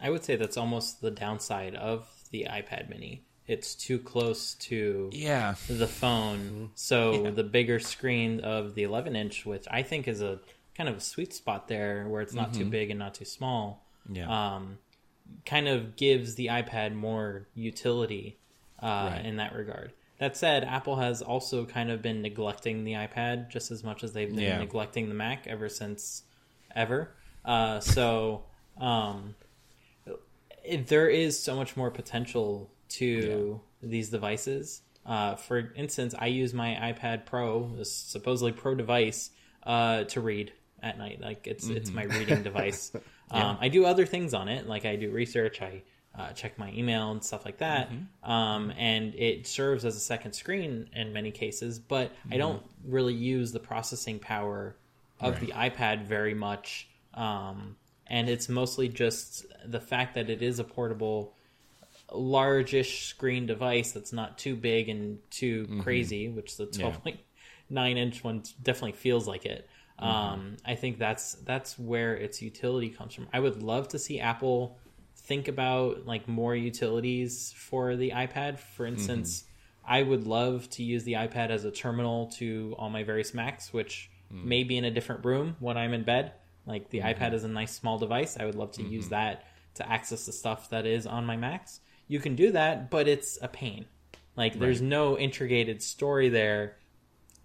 I would say that's almost the downside of the iPad mini. It's too close to yeah. the phone. Mm-hmm. So yeah. the bigger screen of the eleven inch, which I think is a kind of a sweet spot there where it's not mm-hmm. too big and not too small, yeah. um, kind of gives the iPad more utility uh, right. in that regard. That said, Apple has also kind of been neglecting the iPad just as much as they've been yeah. neglecting the Mac ever since ever. Uh, so um, it, there is so much more potential to yeah. these devices. Uh, for instance, I use my iPad Pro, this supposedly pro device, uh, to read at night. Like it's mm-hmm. it's my reading device. yeah. um, I do other things on it, like I do research, I Uh, check my email and stuff like that. Mm-hmm. Um, and it serves as a second screen in many cases, but mm-hmm. I don't really use the processing power of right. the iPad very much. Um, and it's mostly just the fact that it is a portable, large-ish screen device that's not too big and too mm-hmm. crazy, which the twelve point nine yeah. inch one definitely feels like it. Mm-hmm. Um, I think that's that's where its utility comes from. I would love to see Apple think about like more utilities for the iPad. For instance, mm-hmm. I would love to use the iPad as a terminal to all my various Macs, which mm. may be in a different room when I'm in bed. Like the mm-hmm. iPad is a nice small device. I would love to mm-hmm. use that to access the stuff that is on my Macs. You can do that, but it's a pain. Like right. there's no integrated story there.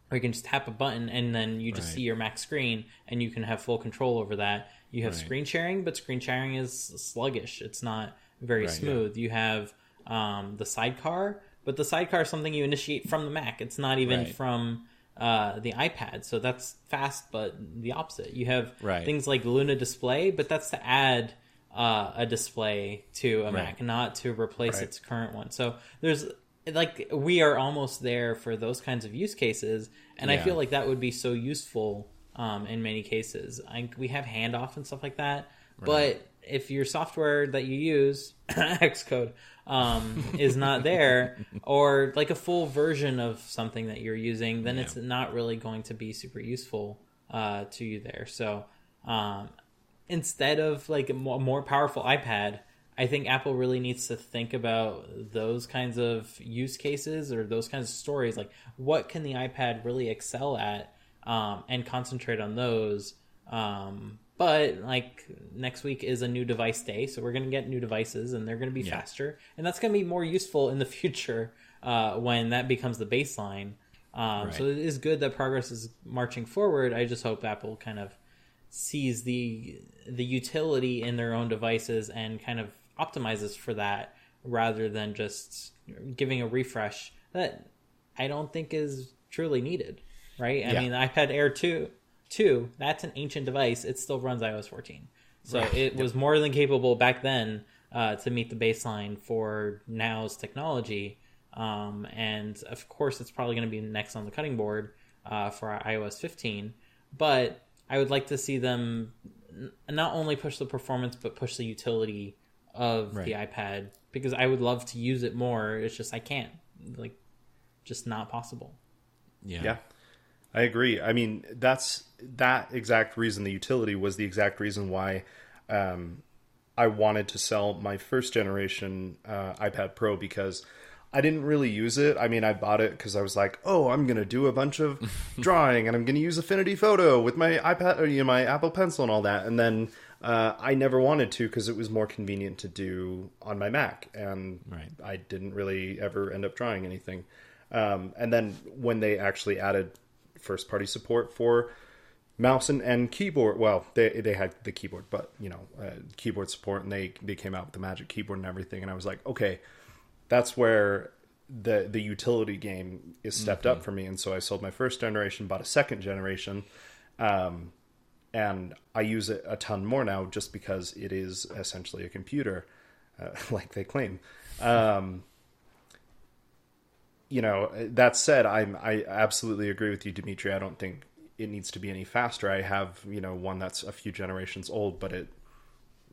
Or you can just tap a button and then you just right. see your Mac screen and you can have full control over that. You have right. screen sharing, but screen sharing is sluggish. It's not very right, smooth. Yeah. You have um, the sidecar, but the sidecar is something you initiate from the Mac. It's not even right. from uh, the iPad. So that's fast, but the opposite. You have right. things like Luna Display, but that's to add uh, a display to a right. Mac, not to replace right. its current one. So there's like we are almost there for those kinds of use cases, and yeah. I feel like that would be so useful. Um, in many cases, I, we have handoff and stuff like that. Right. But if your software that you use, Xcode, um, is not there, or like a full version of something that you're using, then yeah. it's not really going to be super useful uh, to you there. So um, instead of like a more, more powerful iPad, I think Apple really needs to think about those kinds of use cases or those kinds of stories. Like, what can the iPad really excel at? Um, and concentrate on those. Um, but like next week is a new device day, so we're going to get new devices, and they're going to be yeah. faster, and that's going to be more useful in the future uh, when that becomes the baseline. Um, right. So it is good that progress is marching forward. I just hope Apple kind of sees the the utility in their own devices and kind of optimizes for that, rather than just giving a refresh that I don't think is truly needed. Right? I yeah. mean, the iPad Air two, two, that's an ancient device. It still runs iOS fourteen. So right. it was more than capable back then uh, to meet the baseline for now's technology. Um, and of course, it's probably going to be next on the cutting board uh, for iOS fifteen. But I would like to see them n- not only push the performance, but push the utility of right. the iPad, because I would love to use it more. It's just I can't. Like, just not possible. Yeah. Yeah. I agree. I mean, that's that exact reason. The utility was the exact reason why um, I wanted to sell my first generation uh, iPad Pro, because I didn't really use it. I mean, I bought it because I was like, oh, I'm going to do a bunch of drawing and I'm going to use Affinity Photo with my iPad, or, you know, my Apple Pencil and all that. And then uh, I never wanted to, because it was more convenient to do on my Mac. And right. I didn't really ever end up drawing anything. Um, and then when they actually added first party support for mouse and, and keyboard, well, they they had the keyboard, but, you know, uh, keyboard support, and they, they came out with the Magic Keyboard and everything. And I was like, okay, that's where the the utility game is stepped mm-hmm. up for me. And so I sold my first generation, bought a second generation, um, and I use it a ton more now, just because it is essentially a computer, uh, like they claim. Um, you know, that said, I'm, I absolutely agree with you, Dimitri. I don't think it needs to be any faster. I have, you know, one that's a few generations old, but it,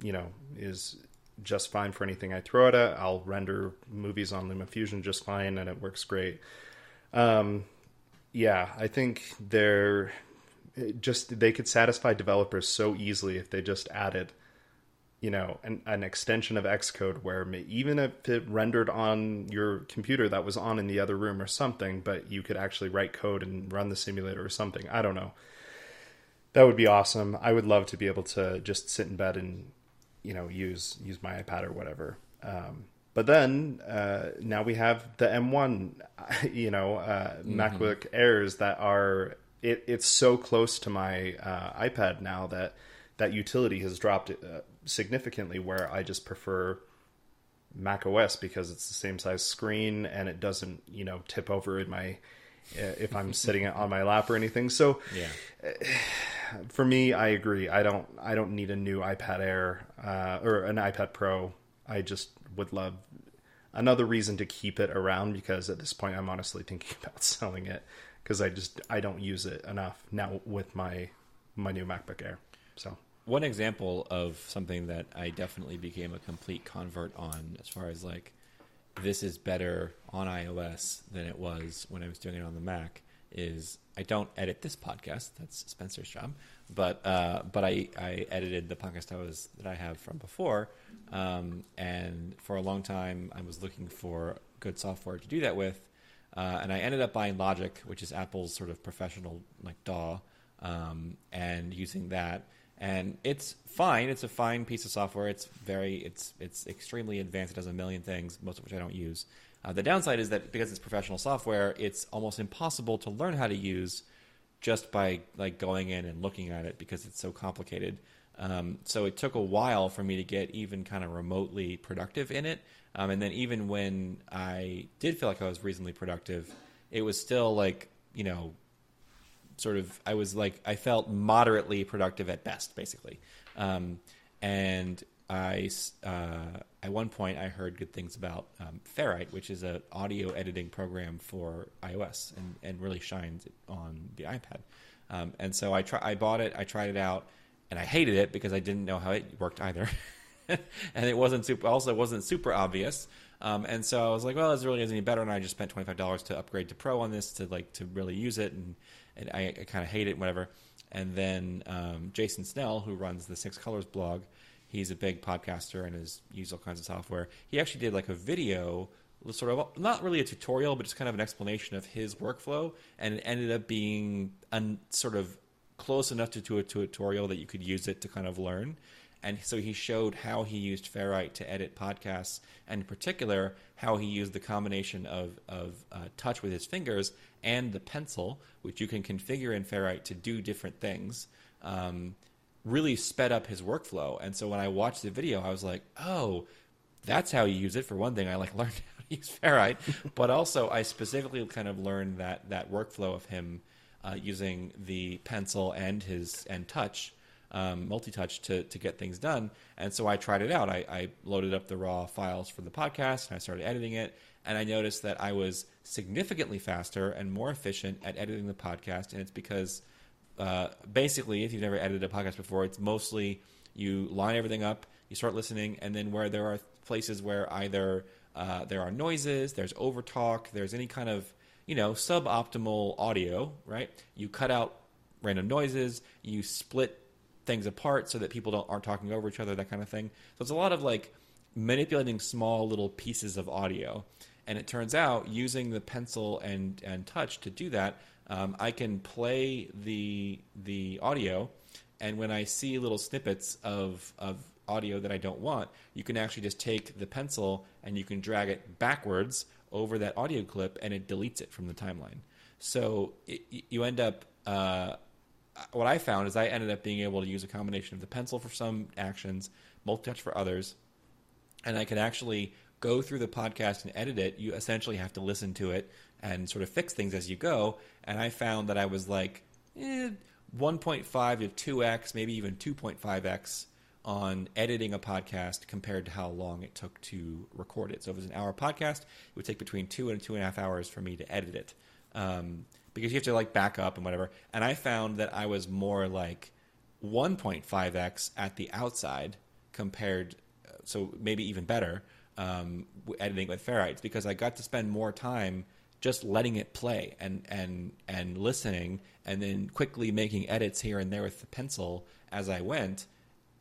you know, is just fine for anything I throw it at. I'll render movies on LumaFusion just fine, and it works great. Um, yeah, I think they're just, they could satisfy developers so easily if they just added, you know, an, an extension of Xcode where even if it rendered on your computer that was on in the other room or something, but you could actually write code and run the simulator or something. I don't know. That would be awesome. I would love to be able to just sit in bed and, you know, use use my iPad or whatever. Um, but then uh, now we have the M one, you know, uh, mm-hmm. MacBook Airs that are, it, it's so close to my uh, iPad now that that utility has dropped uh, significantly, where I just prefer Mac O S because it's the same size screen and it doesn't, you know, tip over in my, uh, if I'm sitting on my lap or anything. So yeah. Uh, for me, I agree. I don't. I don't need a new iPad Air uh, or an iPad Pro. I just would love another reason to keep it around, because at this point, I'm honestly thinking about selling it, because I just I don't use it enough now with my my new MacBook Air. So one example of something that I definitely became a complete convert on, as far as like, this is better on iOS than it was when I was doing it on the Mac, is I don't edit this podcast. That's Spencer's job. But uh, but I, I edited the podcast I was that I have from before. Um, and for a long time, I was looking for good software to do that with. Uh, and I ended up buying Logic, which is Apple's sort of professional like D A W, um, and using that. And it's fine. It's a fine piece of software. It's very it's it's extremely advanced. It does a million things, most of which I don't use. Uh, the downside is that because it's professional software, it's almost impossible to learn how to use just by like going in and looking at it, because it's so complicated. Um, so it took a while for me to get even kind of remotely productive in it. Um, and then even when I did feel like I was reasonably productive, it was still like, you know, sort of, I was like, I felt moderately productive at best, basically. Um, and I, uh, at one point I heard good things about um, Ferrite, which is an audio editing program for iOS, and, and really shines on the iPad. Um, and so I try, I bought it, I tried it out, and I hated it because I didn't know how it worked either. And it wasn't super, also wasn't super obvious. Um, and so I was like, well, this really isn't any better. And I just spent twenty-five dollars to upgrade to Pro on this to like, to really use it. And, and I, I kind of hate it, whatever. And then um, Jason Snell, who runs the Six Colors blog, he's a big podcaster and has used all kinds of software. He actually did like a video, sort of not really a tutorial, but just kind of an explanation of his workflow, and it ended up being un, sort of close enough to, to a tutorial that you could use it to kind of learn. And so he showed how he used Ferrite to edit podcasts, and in particular, how he used the combination of, of uh, touch with his fingers and the pencil, which you can configure in Ferrite to do different things, um, really sped up his workflow. And so when I watched the video, I was like, oh, that's how you use it. For one thing, I like learned how to use Ferrite, but also I specifically kind of learned that that workflow of him uh, using the pencil and his and touch, um, multi-touch to, to get things done. And so I tried it out. I, I loaded up the raw files for the podcast and I started editing it. And I noticed that I was significantly faster and more efficient at editing the podcast. And it's because Uh, basically, if you've never edited a podcast before, it's mostly you line everything up, you start listening, and then where there are places where either uh, there are noises, there's overtalk, there's any kind of, you know, suboptimal audio, right? You cut out random noises, you split things apart so that people don't aren't talking over each other, that kind of thing. So it's a lot of like manipulating small little pieces of audio. And it turns out using the pencil and, and touch to do that, um, I can play the the audio, and when I see little snippets of of audio that I don't want, you can actually just take the pencil and you can drag it backwards over that audio clip, and it deletes it from the timeline. So it, you end up, uh, what I found is I ended up being able to use a combination of the pencil for some actions, multi-touch for others, and I could actually go through the podcast and edit it. You essentially have to listen to it and sort of fix things as you go. And I found that I was like eh, one point five to two x, maybe even two point five x on editing a podcast compared to how long it took to record it. So if it was an hour podcast, it would take between two and two and a half hours for me to edit it. Um, because you have to like back up and whatever. And I found that I was more like one point five x at the outside compared, so maybe even better, Um, editing with Ferrite, because I got to spend more time just letting it play and, and and listening, and then quickly making edits here and there with the pencil as I went,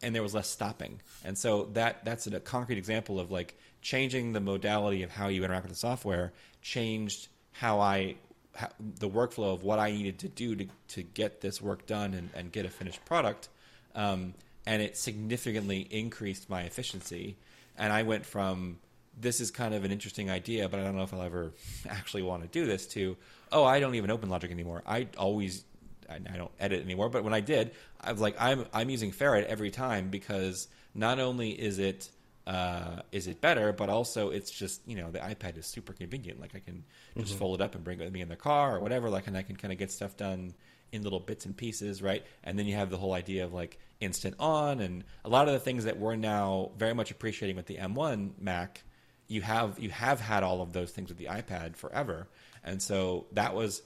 and there was less stopping. And so that that's a concrete example of like changing the modality of how you interact with the software changed how I how, the workflow of what I needed to do to, to get this work done and, and get a finished product, um, and it significantly increased my efficiency. And I went from, this is kind of an interesting idea, but I don't know if I'll ever actually want to do this, to, oh, I don't even open Logic anymore. I always, I, I don't edit anymore. But when I did, I was like, I'm I'm using Ferrite every time, because not only is it uh, is it better, but also it's just, you know, the iPad is super convenient. Like I can just mm-hmm. fold it up and bring it with me in the car or whatever. Like, and I can kind of get stuff done in little bits and pieces, right? And then you have the whole idea of like instant on, and a lot of the things that we're now very much appreciating with the M one Mac, you have you have had all of those things with the iPad forever. And so that was,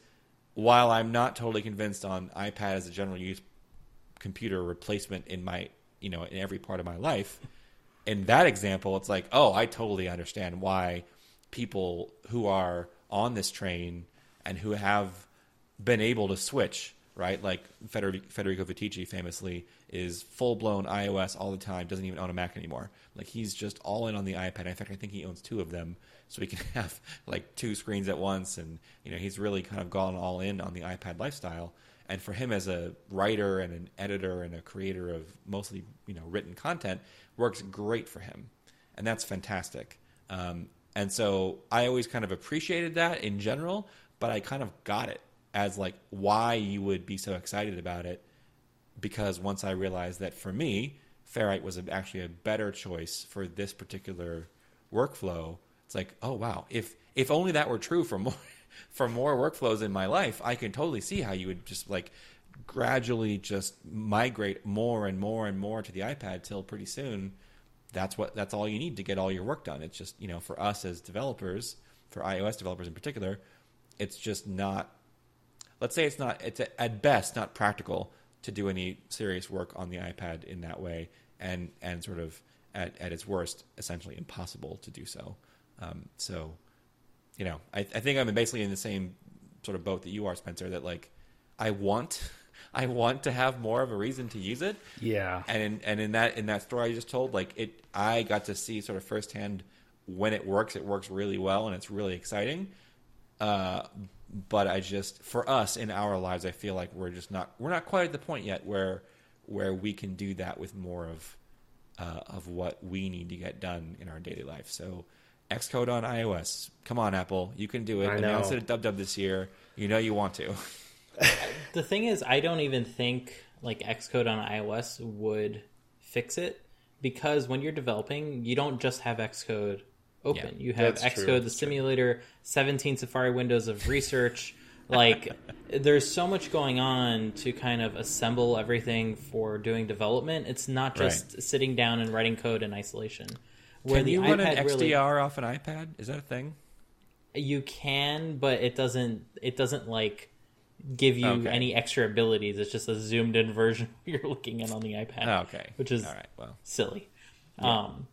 while I'm not totally convinced on iPad as a general use computer replacement in my, you know, in every part of my life, in that example, it's like, oh, I totally understand why people who are on this train and who have been able to switch, right? Like Federico Vitici famously is full-blown iOS all the time, doesn't even own a Mac anymore. Like he's just all in on the iPad. In fact, I think he owns two of them, so he can have like two screens at once. And you know, he's really kind of gone all in on the iPad lifestyle. And for him as a writer and an editor and a creator of mostly, you know, written content, works great for him. And that's fantastic. Um, and so I always kind of appreciated that in general, but I kind of got it as like why you would be so excited about it, because once I realized that for me, Ferrite was actually a better choice for this particular workflow. It's like, oh wow, if if only that were true for more for more workflows in my life, I can totally see how you would just like gradually just migrate more and more and more to the iPad till pretty soon, that's what that's all you need to get all your work done. It's just, you know, for us as developers, for iOS developers in particular, it's just not. Let's say it's not, it's at best not practical to do any serious work on the iPad in that way, and, and sort of at, at its worst, essentially impossible to do so. Um, so, you know, I, I think I'm basically in the same sort of boat that you are, Spencer, that like, I want, I want to have more of a reason to use it. Yeah. And in, and in that, in that story I just told, like it, I got to see sort of firsthand when it works, it works really well and it's really exciting. Uh, But I just, for us in our lives, I feel like we're just not we're not quite at the point yet where where we can do that with more of uh, of what we need to get done in our daily life. So Xcode on iOS, come on Apple, you can do it. I know. Announce it at Dub Dub this year. You know you want to. The thing is, I don't even think like Xcode on iOS would fix it, because when you're developing, you don't just have Xcode open. Yeah, you have Xcode, true, the simulator, true. seventeen Safari windows of research. Like, there's so much going on to kind of assemble everything for doing development. It's not just right. sitting down and writing code in isolation. Where can the you iPad run an X D R really, off an iPad? Is that a thing? You can, but it doesn't. It doesn't like give you okay. any extra abilities. It's just a zoomed in version you're looking at on the iPad. Oh, okay, which is all right, well. silly. Yeah. Um,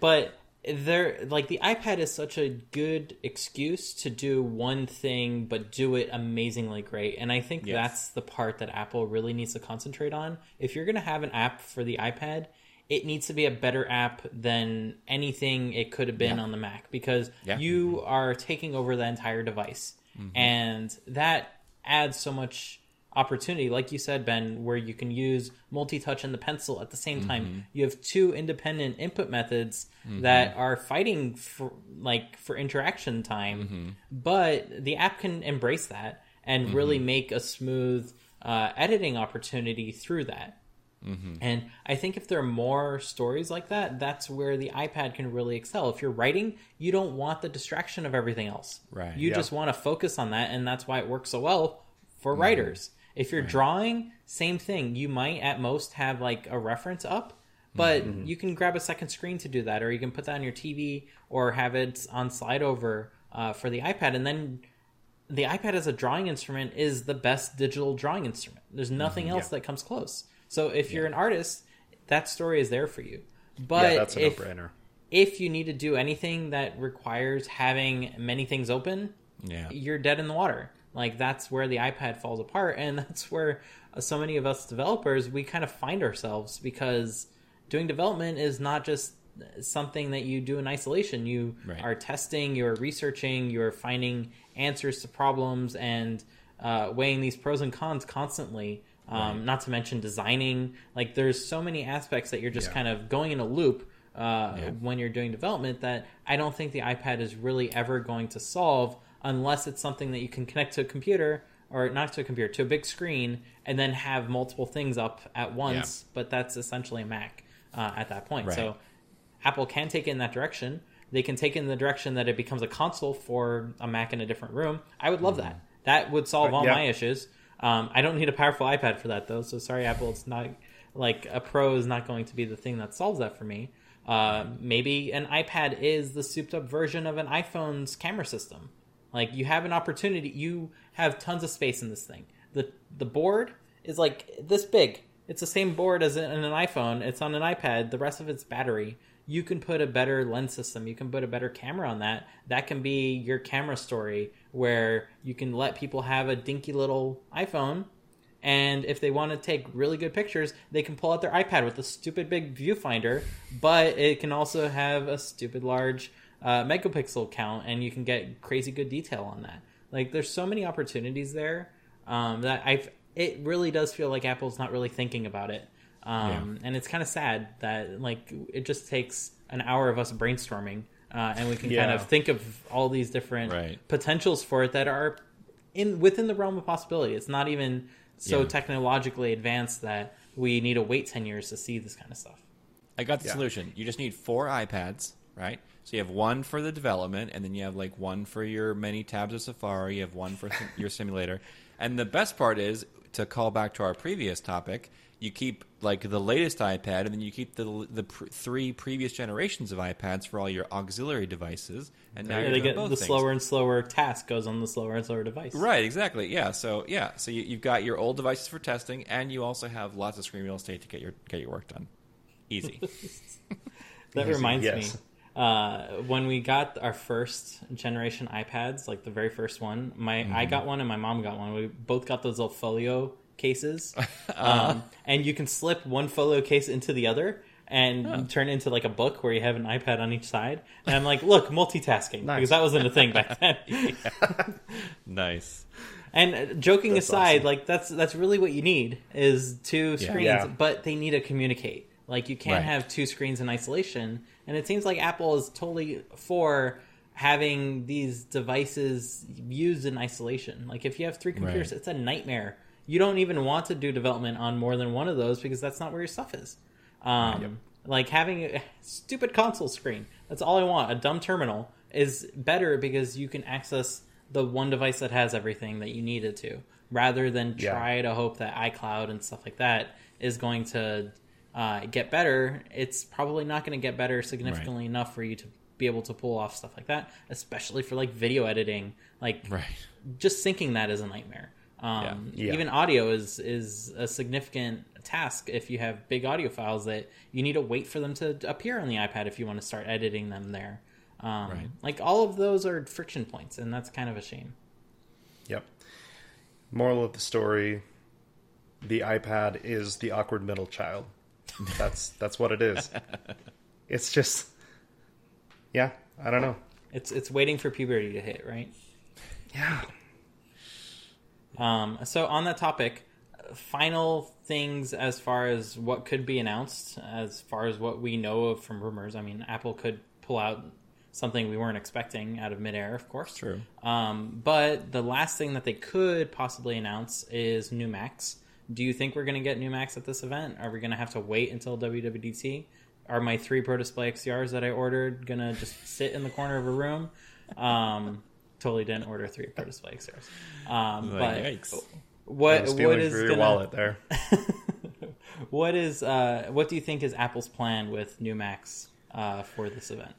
but There, like, the iPad is such a good excuse to do one thing, but do it amazingly great. And I think yes. that's the part that Apple really needs to concentrate on. If you're going to have an app for the iPad, it needs to be a better app than anything it could have been yeah. on the Mac, because yeah. you mm-hmm. are taking over the entire device. Mm-hmm. And that adds so much opportunity, like you said, Ben, where you can use multi-touch and the pencil at the same time. Mm-hmm. You have two independent input methods mm-hmm. that are fighting for, like, for interaction time, mm-hmm. but the app can embrace that and mm-hmm. really make a smooth uh, editing opportunity through that. Mm-hmm. And I think if there are more stories like that, that's where the iPad can really excel. If you're writing, you don't want the distraction of everything else. Right. You yep. just want to focus on that, and that's why it works so well for mm-hmm. writers. If you're right. drawing, same thing. You might at most have like a reference up, but mm-hmm. you can grab a second screen to do that, or you can put that on your T V or have it on slide over uh, for the iPad. And then the iPad as a drawing instrument is the best digital drawing instrument. There's nothing mm-hmm. else yeah. that comes close. So if yeah. you're an artist, that story is there for you. But yeah, that's a no-brainer. If you need to do anything that requires having many things open, yeah. you're dead in the water. Like, that's where the iPad falls apart, and that's where so many of us developers, we kind of find ourselves, because doing development is not just something that you do in isolation. You right. are testing, you're researching, you're finding answers to problems, and uh, weighing these pros and cons constantly. Um, right. Not to mention designing. Like, there's so many aspects that you're just yeah. kind of going in a loop uh, yeah. when you're doing development, that I don't think the iPad is really ever going to solve, unless it's something that you can connect to a computer, or not to a computer, to a big screen, and then have multiple things up at once. Yeah. But that's essentially a Mac uh, at that point. Right. So Apple can take it in that direction. They can take it in the direction that it becomes a console for a Mac in a different room. I would love mm. that. That would solve but, all yeah. my issues. Um, I don't need a powerful iPad for that, though. So sorry, Apple. It's not like a Pro is not going to be the thing that solves that for me. Uh, maybe an iPad is the souped up version of an iPhone's camera system. Like, you have an opportunity. You have tons of space in this thing. The the board is like this big. It's the same board as in an iPhone. It's on an iPad. The rest of it's battery. You can put a better lens system. You can put a better camera on that. That can be your camera story, where you can let people have a dinky little iPhone, and if they want to take really good pictures, they can pull out their iPad with a stupid big viewfinder, but it can also have a stupid large uh, megapixel count, and you can get crazy good detail on that. Like, there's so many opportunities there um, that I've, it really does feel like Apple's not really thinking about it. Um, yeah. And it's kind of sad that, like, it just takes an hour of us brainstorming uh, and we can yeah. kind of think of all these different right. potentials for it that are in within the realm of possibility. It's not even so yeah. technologically advanced that we need to wait ten years to see this kind of stuff. I got the yeah. solution. You just need four iPads, right? So you have one for the development, and then you have, like, one for your many tabs of Safari. You have one for sim- your simulator. And the best part is, to call back to our previous topic, you keep, like, the latest iPad, and then you keep the the pr- three previous generations of iPads for all your auxiliary devices, and now you get the things. Slower and slower task goes on the slower and slower device. Right, exactly. Yeah. So yeah, so you, you've got your old devices for testing, and you also have lots of screen real estate to get your get your work done. Easy. That Easy. reminds yes. me. Uh, when we got our first generation iPads, like the very first one, my mm-hmm. I got one and my mom got one. We both got those little folio cases uh-huh. um, and you can slip one folio case into the other and huh. turn into like a book where you have an iPad on each side, and I'm like, look, multitasking. Nice. Because that wasn't a thing back then. Nice. And joking that's aside awesome. Like that's that's really what you need is two screens yeah. Yeah. but they need to communicate. Like, you can't right. have two screens in isolation, and it seems like Apple is totally for having these devices used in isolation. Like, if you have three computers right. it's a nightmare. You don't even want to do development on more than one of those, because that's not where your stuff is. Um, yep. Like, having a stupid console screen, that's all I want. A dumb terminal is better, because you can access the one device that has everything that you needed to, rather than try yeah. to hope that iCloud and stuff like that is going to uh, get better. It's probably not going to get better significantly right. enough for you to be able to pull off stuff like that, especially for, like, video editing. Like, right. just syncing that is a nightmare. Um, yeah. Yeah. Even audio is, is a significant task if you have big audio files that you need to wait for them to appear on the iPad if you want to start editing them there. Um, right. Like, all of those are friction points, and that's kind of a shame. Yep. Moral of the story, the iPad is the awkward middle child. That's that's what it is. It's just, yeah, I don't know. It's it's waiting for puberty to hit, right? Yeah. Um, so on that topic, final things as far as what could be announced, as far as what we know of from rumors. I mean, Apple could pull out something we weren't expecting out of midair, of course. True. Um, but the last thing that they could possibly announce is new Macs. Do you think we're going to get new Macs at this event? Are we going to have to wait until W W D C? Are my three Pro Display X D Rs that I ordered going to just sit in the corner of a room? Um, totally didn't order three Pro Display X D Rs. Um, like, but yikes. What, what is your gonna, wallet there? What is uh, what do you think is Apple's plan with new Macs uh, for this event?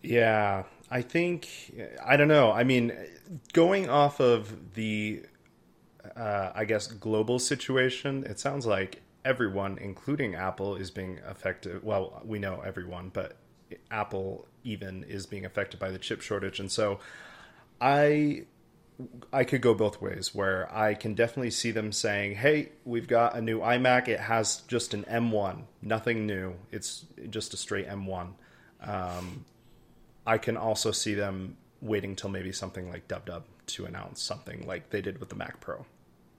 Yeah, I think I don't know. I mean, going off of the uh, I guess global situation, it sounds like everyone, including Apple, is being affected. Well, we know everyone, but Apple even is being affected by the chip shortage. And so I I could go both ways, where I can definitely see them saying, hey, we've got a new iMac. It has just an M one, nothing new. It's just a straight M one. Um, I can also see them waiting till maybe something like DubDub to announce something like they did with the Mac Pro.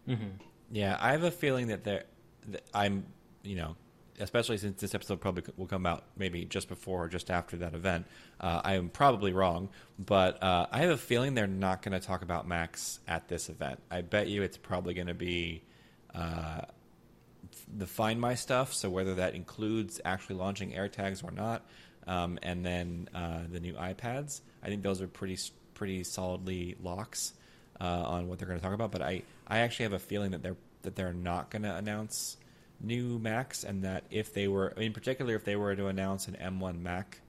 Mm-hmm. Yeah, I have a feeling that they're, that I'm, you know, especially since this episode probably will come out maybe just before or just after that event. Uh, I am probably wrong, but uh, I have a feeling they're not going to talk about Macs at this event. I bet you it's probably going to be uh, the Find My stuff, so whether that includes actually launching AirTags or not, um, and then uh, the new iPads. I think those are pretty pretty solidly locks uh, on what they're going to talk about, but I, I actually have a feeling that they're, that they're not going to announce new Macs, and that if they were, in particular, if they were to announce an M one Mac,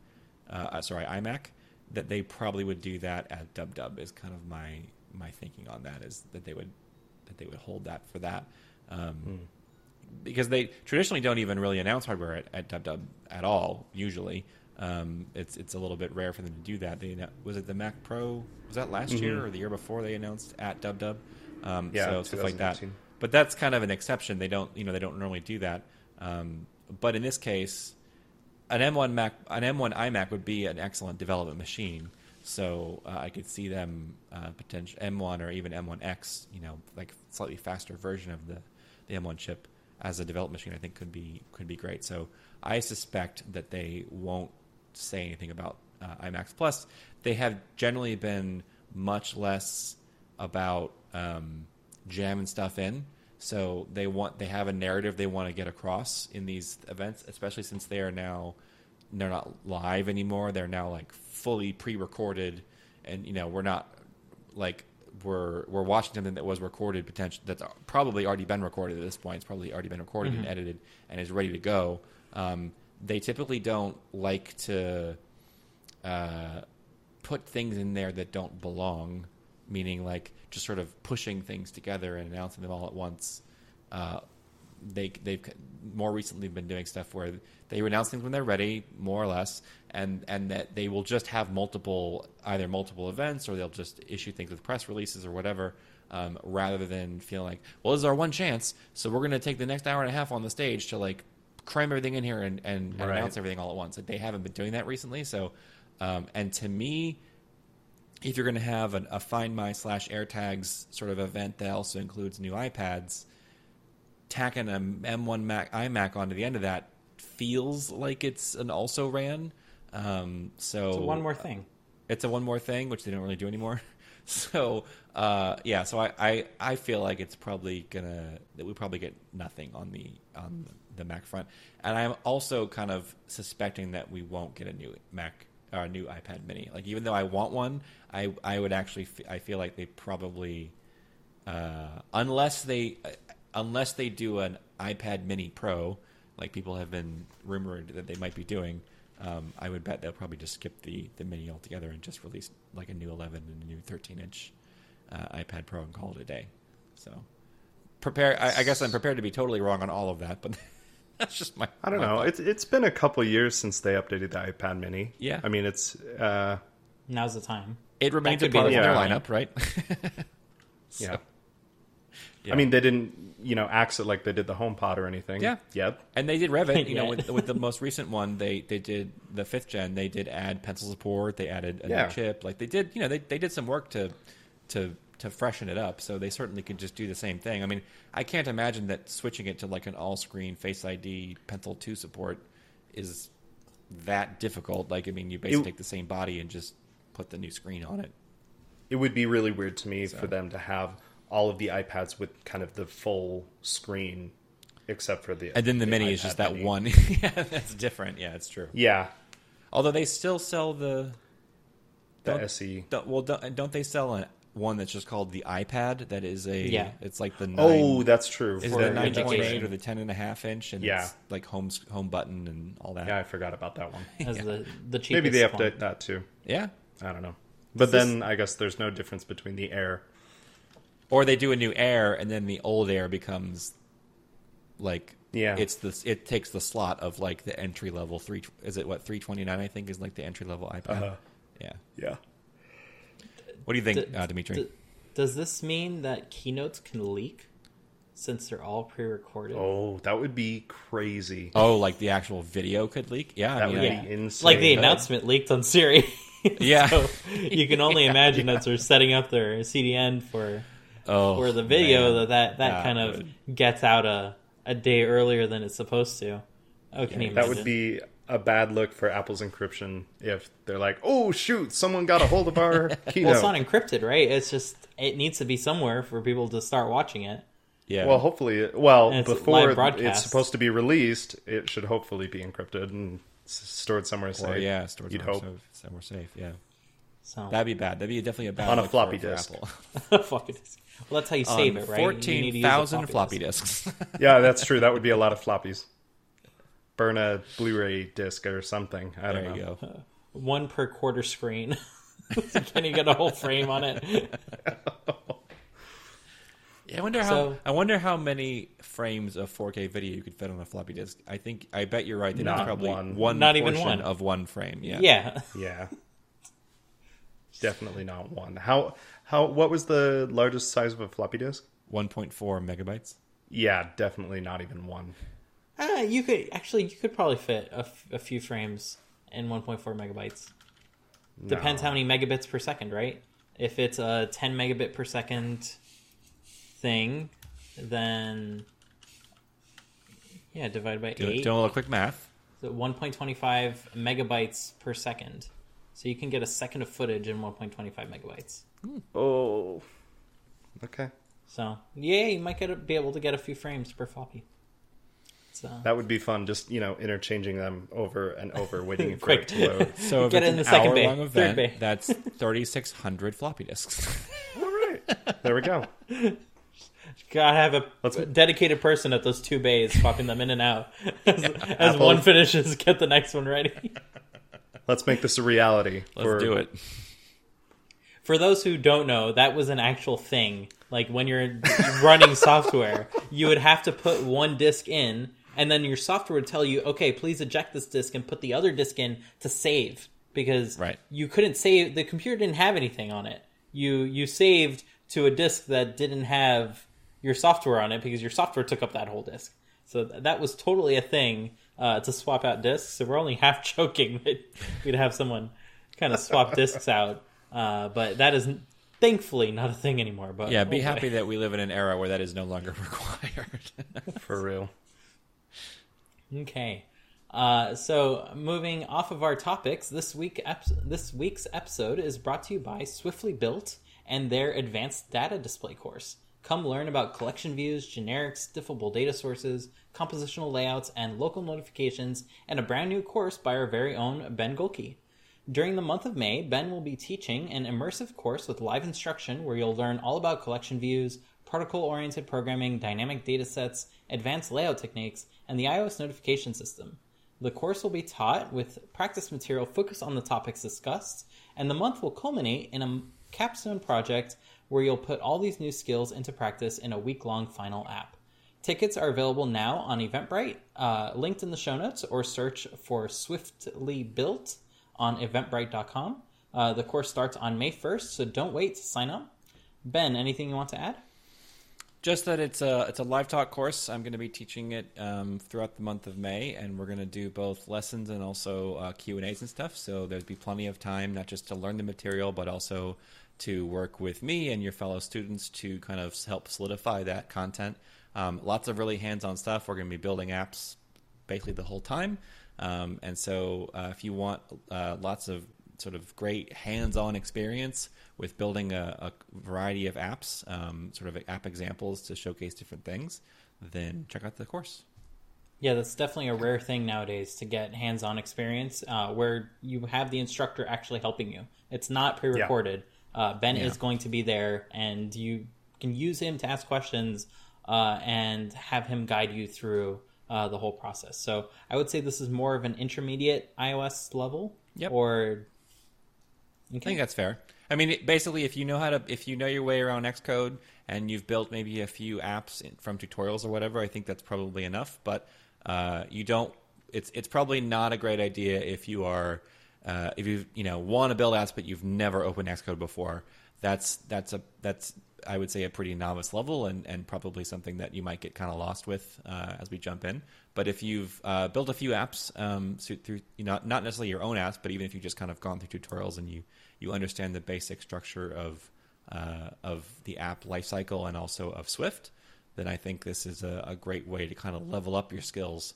uh, sorry, iMac, that they probably would do that at DubDub. Is kind of my my thinking on that, is that they would that they would hold that for that, um, mm. because they traditionally don't even really announce hardware at, at DubDub at all. Usually, um, it's it's a little bit rare for them to do that. They was it the Mac Pro? Was that last mm-hmm. year or the year before they announced at DubDub? Um, yeah, so stuff like that. But that's kind of an exception. They don't, you know, they don't normally do that. Um, but in this case, an M one Mac, an M one iMac would be an excellent development machine. So uh, I could see them uh, potential M one or even M one X, you know, like slightly faster version of the, the M one chip as a development machine. I think could be could be great. So I suspect that they won't say anything about uh, iMacs. Plus, they have generally been much less about Um, jamming stuff in, so they want they have a narrative they want to get across in these events, especially since they are now they're not live anymore. They're now like fully pre-recorded, and you know we're not like we're we're watching something that was recorded potential that's probably already been recorded at this point. It's probably already been recorded mm-hmm. and edited and is ready to go. Um, they typically don't like to uh, put things in there that don't belong. Meaning, like, just sort of pushing things together and announcing them all at once. Uh, they, they've more recently been doing stuff where they announce things when they're ready, more or less, and, and that they will just have multiple, either multiple events or they'll just issue things with press releases or whatever, um, rather than feeling like, well, this is our one chance, so we're going to take the next hour and a half on the stage to, like, cram everything in here and, and, and right. announce everything all at once. Like, they haven't been doing that recently, so, um, and to me, if you're going to have an, a Find My slash AirTags sort of event that also includes new iPads, tacking an M one Mac iMac onto the end of that feels like it's an also ran. Um, so it's a one more thing. Uh, it's a one more thing, which they don't really do anymore. So uh, yeah, so I, I, I feel like it's probably gonna that we probably get nothing on the on the Mac front, and I'm also kind of suspecting that we won't get a new Mac. Our new iPad Mini. Like, even though I want one, I I would actually f- I feel like they probably uh, unless they uh, unless they do an iPad Mini Pro, like people have been rumored that they might be doing. Um, I would bet they'll probably just skip the the Mini altogether and just release like a new eleven and a new thirteen inch uh, iPad Pro and call it a day. So prepared. I, I guess I'm prepared to be totally wrong on all of that, but that's just my. I don't my know. Thought. It's it's been a couple years since they updated the iPad Mini. Yeah, I mean it's uh, now's the time. It remains a part of their lineup, right? so. Yeah. Yeah. I mean, they didn't, you know, axe it like they did the HomePod or anything. Yeah. Yep. And they did Revit, you know, with, with the most recent one, they, they did the fifth gen. They did add pencil support. They added a yeah. new chip. Like they did, you know, they, they did some work to to to freshen it up. So they certainly could just do the same thing. I mean, I can't imagine that switching it to like an all-screen Face I D Pencil two support is that difficult. Like, I mean, you basically it, take the same body and just put the new screen on it. It would be really weird to me so. for them to have all of the iPads with kind of the full screen, except for the and then the, the mini iPad is just that mini. one. yeah, that's different. Yeah, it's true. Yeah, although they still sell the the S E. Don't, well, don't, don't they sell a, one that's just called the iPad? That is a yeah. It's like the nine, oh, that's true. Is for it the nine point eight or the ten and a half inch? And yeah, it's like home home button and all that. Yeah, I forgot about that one. As yeah. the, the cheapest maybe they update one. that too. Yeah, I don't know. But this then is... I guess there's no difference between the Air. Or they do a new Air, and then the old Air becomes, like, yeah, it's the it takes the slot of like the entry level three. Is it what three twenty nine? I think is like the entry level iPad. Uh-huh. Yeah, yeah. What do you think, d- uh, Dimitri? D- does this mean that keynotes can leak, since they're all pre-recorded? Oh, that would be crazy. Oh, like the actual video could leak? Yeah, that I mean, would yeah. be insane. Like the announcement leaked on Siri. yeah, so you can only yeah, imagine yeah. that they're setting up their C D N for. Oh, or the video man. that that, that yeah, kind of good. gets out a, a day earlier than it's supposed to. Oh, can yeah, you that would be a bad look for Apple's encryption if they're like, oh, shoot, someone got a hold of our keynote. Well, it's not encrypted, right? It's just it needs to be somewhere for people to start watching it. Yeah. Well, hopefully, well, it's before it's supposed to be released, it should hopefully be encrypted and stored somewhere safe. Or, yeah, stored You'd somewhere, hope. Safe, somewhere safe, yeah. So. That'd be bad. That'd be definitely a bad on a floppy for, disk. For floppy disk. Well, that's how you save on it, right? Fourteen thousand floppy, floppy disks. disks. yeah, that's true. That would be a lot of floppies. Burn a Blu-ray disc or something. I don't there you know. Go. Uh, one per quarter screen. Can you get a whole frame on it? yeah, I wonder how. So, I wonder how many frames of four K video you could fit on a floppy disk. I think. I bet you're right. That not it's probably one. one not even one of one frame. Yeah. Yeah. Yeah. Definitely not one. How how what was the largest size of a floppy disk? one point four megabytes. Yeah, definitely not even one. Uh, you could actually you could probably fit a, f- a few frames in one point four megabytes. No. Depends how many megabits per second, right? If it's a ten megabit per second thing, then yeah, divide by do, eight. Do a little quick math. So one point two five megabytes per second. So you can get a second of footage in one point two five megabytes. Oh, okay. So, yeah, you might get a, be able to get a few frames per floppy. So. That would be fun, just, you know, interchanging them over and over, waiting for it to load. So if get it's in the an second hour bay, long event, bay. That's three thousand six hundred floppy disks. All right. There we go. Gotta have a Let's, dedicated person at those two bays, popping them in and out. As, yeah, as one finishes, get the next one ready. Let's make this a reality. Let's for... do it. For those who don't know, that was an actual thing. Like, when you're running software, you would have to put one disk in, and then your software would tell you, okay, please eject this disk and put the other disk in to save. Because right. you couldn't save. The computer didn't have anything on it. You you saved to a disk that didn't have your software on it because your software took up that whole disk. So that was totally a thing. Uh, to swap out discs, so we're only half joking that we'd have someone kind of swap discs out, uh, but that is thankfully not a thing anymore. But yeah, be okay. happy that we live in an era where that is no longer required. For real. Okay, uh, so moving off of our topics, this week ep- this week's episode is brought to you by Swiftly Built and their Advanced Data Display course. Come learn about collection views, generics, diffable data sources, compositional layouts, and local notifications in a brand new course by our very own Ben Golke. During the month of May, Ben will be teaching an immersive course with live instruction where you'll learn all about collection views, particle-oriented programming, dynamic datasets, advanced layout techniques, and the iOS notification system. The course will be taught with practice material focused on the topics discussed, and the month will culminate in a capstone project where you'll put all these new skills into practice in a week-long final app. Tickets are available now on Eventbrite, uh, linked in the show notes, or search for Swiftly Built on eventbrite dot com. Uh, the course starts on May first, so don't wait to sign up. Ben, anything you want to add? Just that it's a it's a live talk course. I'm going to be teaching it um, throughout the month of May, and we're going to do both lessons and also uh, Q and A's and stuff. So there'll be plenty of time, not just to learn the material, but also to work with me and your fellow students to kind of help solidify that content. Um, lots of really hands-on stuff. We're going to be building apps basically the whole time. Um, and so uh, if you want uh, lots of sort of great hands-on experience with building a, a variety of apps, um, sort of app examples to showcase different things, then check out the course. Yeah, that's definitely a rare thing nowadays to get hands-on experience uh, where you have the instructor actually helping you. It's not pre-recorded. Yeah. Uh, Ben yeah. is going to be there, and you can use him to ask questions Uh, and have him guide you through uh, the whole process. So I would say this is more of an intermediate iOS level. Yep. Or okay. I think that's fair. I mean, it, basically, if you know how to, if you know your way around Xcode and you've built maybe a few apps in, from tutorials or whatever, I think that's probably enough. But uh, you don't. It's it's probably not a great idea if you are uh, if you you know want to build apps but you've never opened Xcode before. That's that's a that's. I would say a pretty novice level and, and probably something that you might get kind of lost with uh, as we jump in. But if you've uh, built a few apps um, so through, you know, not necessarily your own apps, but even if you've just kind of gone through tutorials and you, you understand the basic structure of uh, of the app lifecycle and also of Swift, then I think this is a, a great way to kind of level up your skills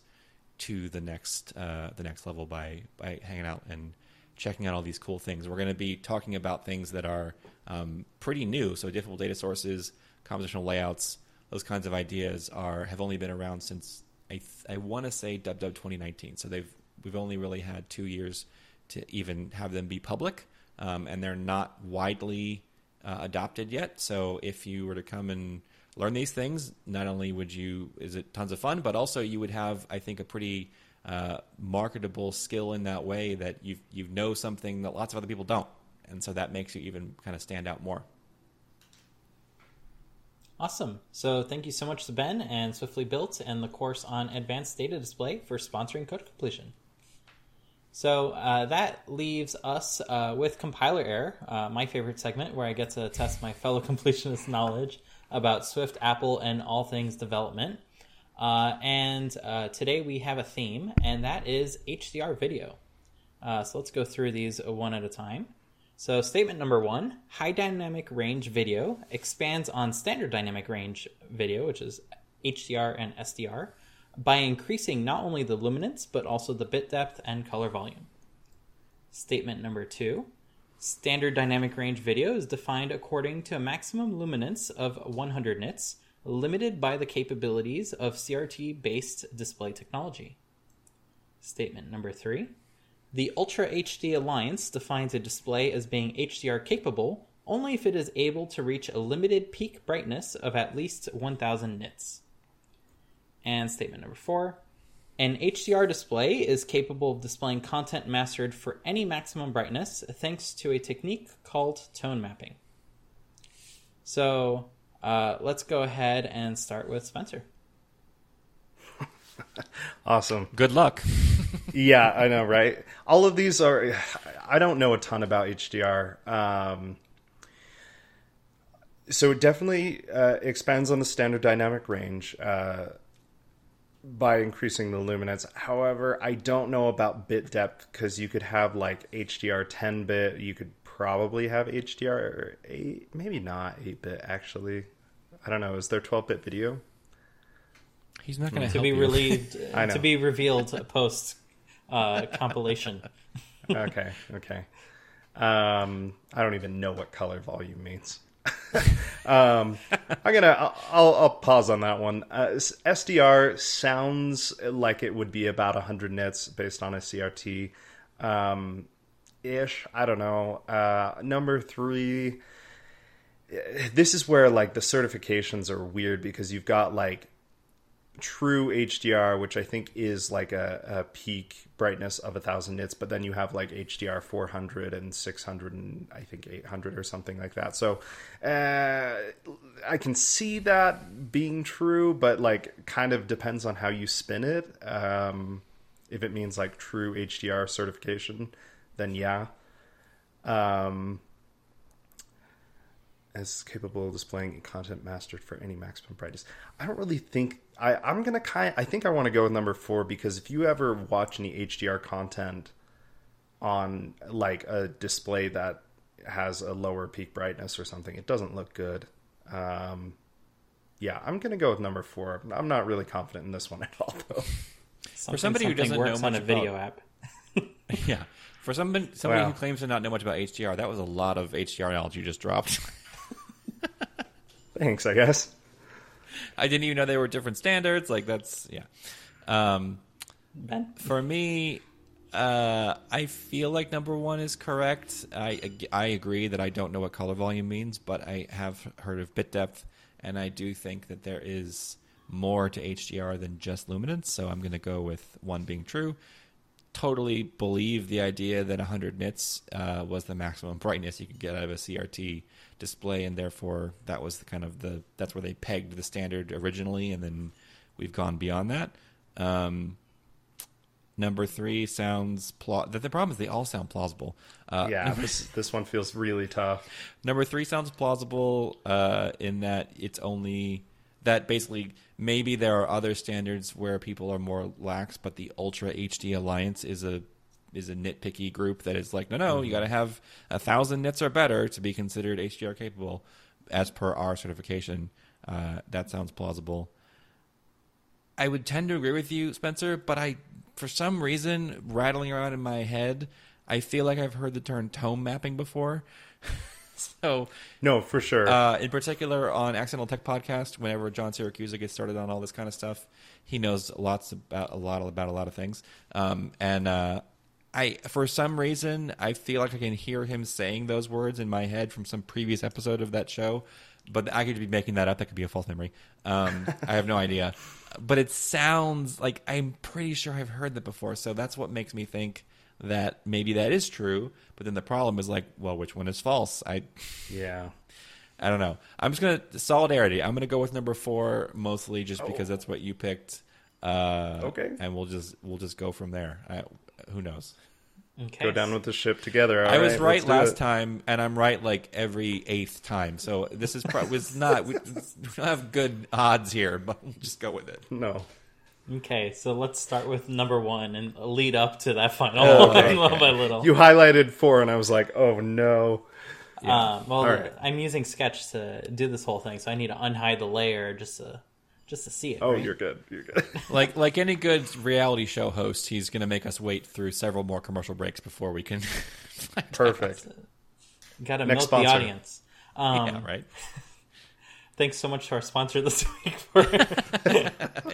to the next uh, the next level by by hanging out and checking out all these cool things. We're going to be talking about things that are um, pretty new. So different data sources, compositional layouts, those kinds of ideas are have only been around since, I, th- I want to say, W W twenty nineteen. So they've we've only really had two years to even have them be public, um, and they're not widely uh, adopted yet. So if you were to come and learn these things, not only would you, is it tons of fun, but also you would have, I think, a pretty Uh, marketable skill in that way that you you know something that lots of other people don't, and so that makes you even kind of stand out more. Awesome. So thank you so much to Ben and Swiftly Built and the course on advanced data display for sponsoring Code Completion. So uh, that leaves us uh, with compiler error, uh, my favorite segment where I get to test my fellow completionist knowledge about Swift, Apple, and all things development. Uh, and uh, today we have a theme, and that is H D R video. Uh, so let's go through these one at a time. So statement number one, high dynamic range video expands on standard dynamic range video, which is H D R and S D R, by increasing not only the luminance, but also the bit depth and color volume. Statement number two, standard dynamic range video is defined according to a maximum luminance of one hundred nits, limited by the capabilities of C R T-based display technology. Statement number three. The Ultra H D Alliance defines a display as being H D R capable only if it is able to reach a limited peak brightness of at least one thousand nits. And statement number four. An H D R display is capable of displaying content mastered for any maximum brightness thanks to a technique called tone mapping. So Uh, let's go ahead and start with Spencer. Awesome. Good luck. Yeah, I know, right? All of these are, I don't know a ton about H D R. Um, so it definitely uh, expands on the standard dynamic range uh, by increasing the luminance. However, I don't know about bit depth because you could have like H D R ten bit, you could probably have H D R or eight, maybe not eight bit actually. I don't know. Is there twelve bit video? He's not going to help be you. Relieved, I know. To be revealed post uh, compilation. Okay, okay. Um, I don't even know what color volume means. um, I'm gonna. I'll, I'll, I'll pause on that one. Uh, S D R sounds like it would be about one hundred nits based on a C R T. Um, ish I don't know. Uh number three, this is where like the certifications are weird because you've got like true H D R, which I think is like a, a peak brightness of a thousand nits, but then you have like H D R four hundred and six hundred and I think eight hundred or something like that. So uh, I can see that being true, but like kind of depends on how you spin it. Um, if it means like true H D R certification, then yeah. Um, as capable of displaying content mastered for any maximum brightness. I don't really think I, I'm going to kind I think I want to go with number four, because if you ever watch any H D R content on like a display that has a lower peak brightness or something, it doesn't look good. Um, yeah, I'm going to go with number four. I'm not really confident in this one at all, though. For somebody who doesn't know much about a video app. Yeah. For somebody, somebody well, who claims to not know much about H D R, that was a lot of H D R knowledge you just dropped. Thanks, I guess. I didn't even know they were different standards. Like, that's, yeah. Um, Ben? For me, uh, I feel like number one is correct. I, I agree that I don't know what color volume means, but I have heard of bit depth, and I do think that there is more to H D R than just luminance, so I'm going to go with one being true. Totally believe the idea that one hundred nits uh, was the maximum brightness you could get out of a C R T display, and therefore that was the kind of the that's where they pegged the standard originally, and then we've gone beyond that. Um, number three sounds pla- that the problem is they all sound plausible. Uh, yeah, this this one feels really tough. Number three sounds plausible uh, in that it's only that basically. Maybe there are other standards where people are more lax, but the Ultra H D Alliance is a is a nitpicky group that is like, no, no, you got to have a thousand nits or better to be considered H D R capable, as per our certification. Uh, that sounds plausible. I would tend to agree with you, Spencer, but I, for some reason, rattling around in my head, I feel like I've heard the term tone mapping before. So no, for sure. Uh, in particular, on Accidental Tech Podcast, whenever John Syracuse gets started on all this kind of stuff, he knows lots about a lot about a lot of things. Um, and uh, I, for some reason, I feel like I can hear him saying those words in my head from some previous episode of that show. But I could be making that up. That could be a false memory. Um, I have no idea. But it sounds like I'm pretty sure I've heard that before. So that's what makes me think that maybe that is true, but then the problem is like, well, which one is false? I, yeah, I don't know. I'm just gonna solidarity. I'm gonna go with number four, mostly just oh. because that's what you picked. Uh, okay, and we'll just we'll just go from there. I, who knows? Okay. Go down with the ship together. All I was right, right last time, and I'm right like every eighth time. So this is probably was not. We, we don't have good odds here, but we'll just go with it. No. Okay, so let's start with number one and lead up to that final oh, okay. little by little. You highlighted four, and I was like, oh, no. Yeah. Uh, well, right. I'm using Sketch to do this whole thing, so I need to unhide the layer just to, just to see it. Oh, right? You're good. You're good. Like like any good reality show host, he's going to make us wait through several more commercial breaks before we can. Perfect. Got to milk sponsor. The audience. Um, yeah, right. Thanks so much to our sponsor this week. For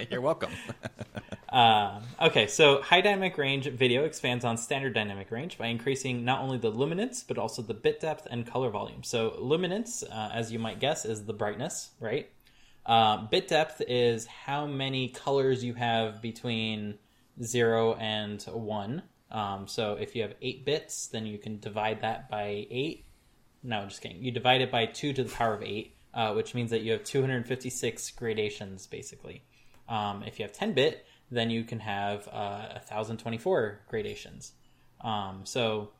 You're welcome. uh, okay, so high dynamic range video expands on standard dynamic range by increasing not only the luminance, but also the bit depth and color volume. So luminance, uh, as you might guess, is the brightness, right? Uh, bit depth is how many colors you have between zero and one. Um, so if you have eight bits, then you can divide that by eight. No, just kidding. You divide it by two to the power of eight. Uh, which means that you have two hundred fifty-six gradations, basically. Um, if you have ten-bit, then you can have uh, one thousand twenty-four gradations. Um, so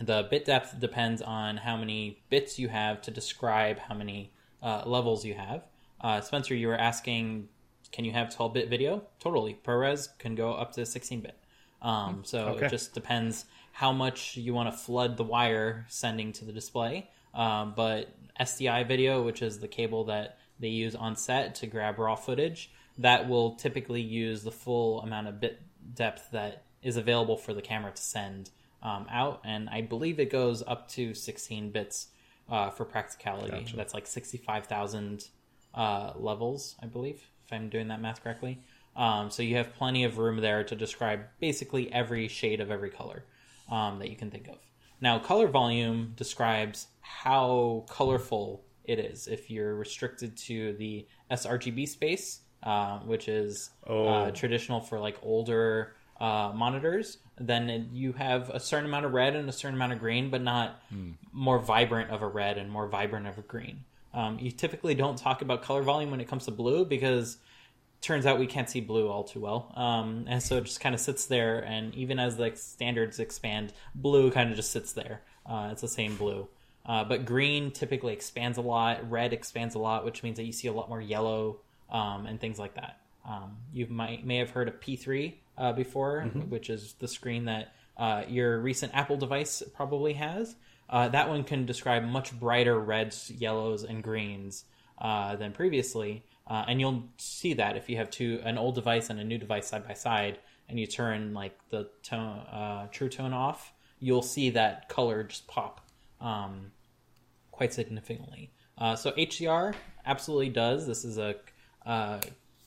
the bit depth depends on how many bits you have to describe how many uh, levels you have. Uh, Spencer, you were asking, can you have twelve-bit video? Totally. ProRes can go up to sixteen-bit. Um, so okay. It just depends how much you want to flood the wire sending to the display. Um, but S D I video, which is the cable that they use on set to grab raw footage, that will typically use the full amount of bit depth that is available for the camera to send um, out. And I believe it goes up to sixteen bits uh, for practicality. Gotcha. That's like sixty-five thousand uh, levels, I believe, if I'm doing that math correctly. Um, so you have plenty of room there to describe basically every shade of every color um, that you can think of. Now, color volume describes how colorful it is. If you're restricted to the sRGB space, uh, which is oh. uh, traditional for like older uh, monitors, then it, you have a certain amount of red and a certain amount of green, but not mm. more vibrant of a red and more vibrant of a green. Um, you typically don't talk about color volume when it comes to blue because turns out we can't see blue all too well. Um, and so it just kind of sits there. And even as the standards expand, blue kind of just sits there. Uh, it's the same blue. Uh, but green typically expands a lot. Red expands a lot, which means that you see a lot more yellow um, and things like that. Um, you might may have heard of P three uh, before, mm-hmm. which is the screen that uh, your recent Apple device probably has. Uh, that one can describe much brighter reds, yellows, and greens uh, than previously. Uh, and you'll see that if you have two an old device and a new device side by side, and you turn like the tone, uh, True Tone off, you'll see that color just pop um, quite significantly. Uh, so H D R absolutely does. This is a uh,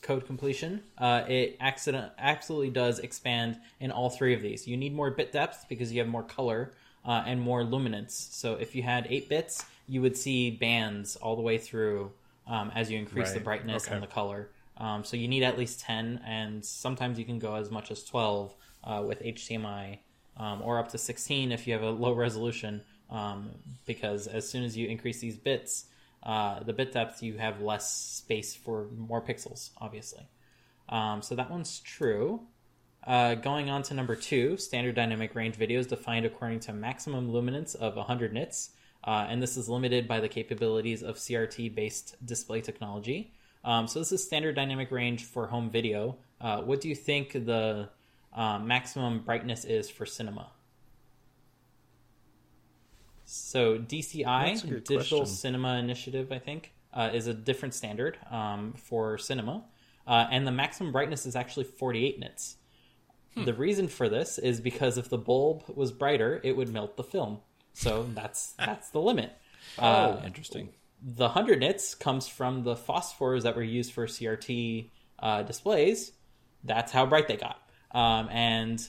code completion. Uh, it accident absolutely does expand in all three of these. You need more bit depth because you have more color uh, and more luminance. So if you had eight bits, you would see bands all the way through. Um, as you increase right. the brightness okay. and the color. Um, so you need at least ten, and sometimes you can go as much as twelve uh, with H D M I, um, or up to sixteen if you have a low resolution, um, because as soon as you increase these bits, uh, the bit depth, you have less space for more pixels, obviously. Um, so that one's true. Uh, going on to number two, standard dynamic range videos defined according to maximum luminance of one hundred nits. Uh, and this is limited by the capabilities of C R T-based display technology. Um, so this is standard dynamic range for home video. Uh, what do you think the uh, maximum brightness is for cinema? So D C I, Digital Cinema Initiative, I think, uh, is a different standard um, for cinema. Uh, and the maximum brightness is actually forty-eight nits. Hmm. The reason for this is because if the bulb was brighter, it would melt the film. So that's that's the limit. Oh, uh, interesting. The one hundred nits comes from the phosphors that were used for C R T uh, displays. That's how bright they got. Um, and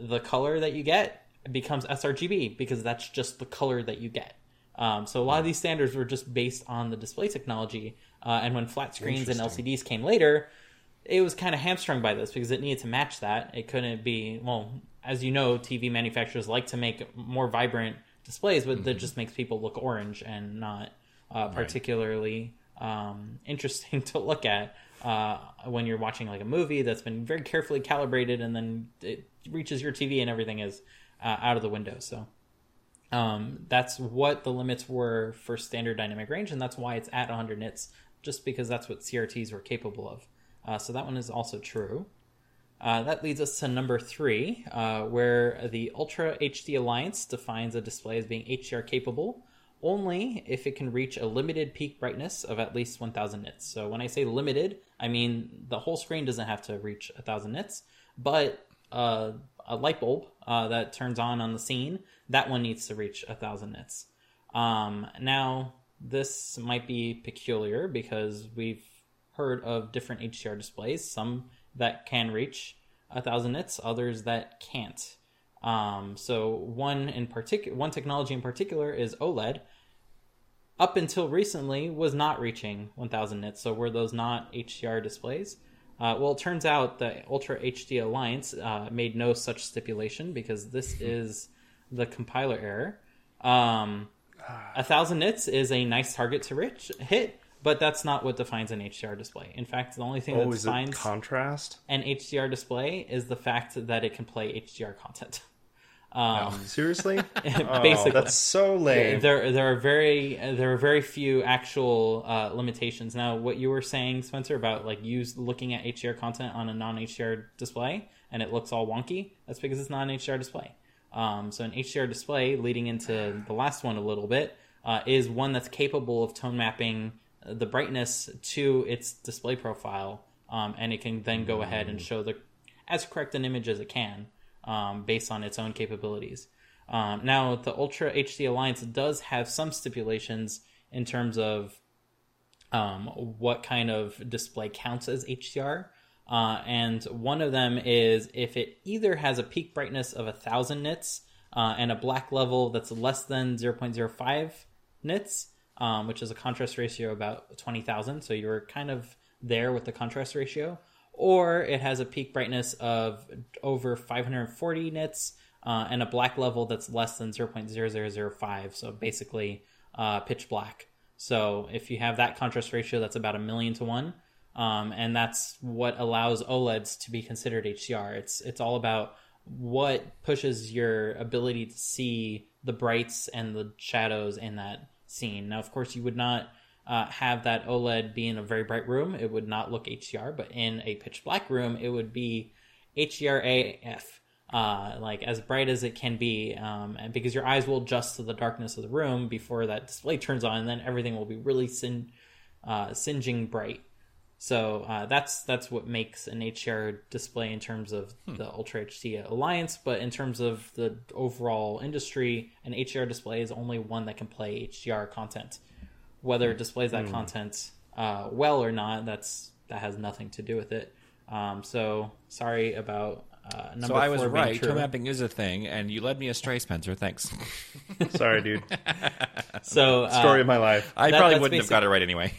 the color that you get becomes sRGB because that's just the color that you get. Um, so a lot of these standards were just based on the display technology. Uh, and when flat screens and L C Ds came later, it was kind of hamstrung by this because it needed to match that. It couldn't be, well, as you know, T V manufacturers like to make more vibrant displays, but mm-hmm. that just makes people look orange and not uh, particularly right. um, interesting to look at uh, when you're watching like a movie that's been very carefully calibrated, and then it reaches your T V and everything is uh, out of the window. So um, that's what the limits were for standard dynamic range, and that's why it's at one hundred nits, just because that's what C R Ts were capable of. Uh, so that one is also true. Uh, that leads us to number three, uh, where the Ultra H D Alliance defines a display as being H D R capable only if it can reach a limited peak brightness of at least one thousand nits. So when I say limited, I mean the whole screen doesn't have to reach one thousand nits, but uh, a light bulb uh, that turns on on the scene, that one needs to reach one thousand nits. Um, now, this might be peculiar because we've heard of different H D R displays, some that can reach one thousand nits, others that can't. Um, so one in particular, one technology in particular is OLED. Up until recently, was not reaching one thousand nits. So were those not H D R displays? Uh, well, it turns out the Ultra H D Alliance uh, made no such stipulation because this is the compiler error. Um, one thousand nits is a nice target to reach, hit. But that's not what defines an H D R display. In fact, the only thing oh, that defines contrast? an H D R display is the fact that it can play H D R content. Um, oh, seriously? Basically, oh, that's so lame. There, there are very, there are very few actual uh, limitations. Now, what you were saying, Spencer, about like you looking at H D R content on a non-H D R display and it looks all wonky, that's because it's not an H D R display. Um, so an H D R display, leading into the last one a little bit, uh, is one that's capable of tone mapping the brightness to its display profile, um, and it can then go ahead and show the as correct an image as it can um, based on its own capabilities. Um, now, the Ultra H D Alliance does have some stipulations in terms of um, what kind of display counts as H D R, uh, and one of them is if it either has a peak brightness of one thousand nits uh, and a black level that's less than zero point zero five nits, Um, which is a contrast ratio about twenty thousand. So you're kind of there with the contrast ratio, or it has a peak brightness of over five hundred forty nits uh, and a black level that's less than zero point zero zero zero five, so basically uh, pitch black. So if you have that contrast ratio, that's about a million to one, um, and that's what allows OLEDs to be considered H D R. It's it's all about what pushes your ability to see the brights and the shadows in that scene. Now, of course, you would not uh, have that OLED be in a very bright room. It would not look H D R, but in a pitch black room, it would be H D R A F, uh, like as bright as it can be, um, and because your eyes will adjust to the darkness of the room before that display turns on, and then everything will be really sin- uh, singeing bright. So uh, that's that's what makes an H D R display in terms of hmm. the Ultra H D Alliance. But in terms of the overall industry, an H D R display is only one that can play H D R content. Whether it displays that hmm. content uh, well or not, that's that has nothing to do with it. Um, so sorry about uh, number so four. So I was right. Toe mapping is a thing, and you led me astray, Spencer. Thanks. Sorry, dude. So uh, story of my life. I that, probably wouldn't have got it right anyway.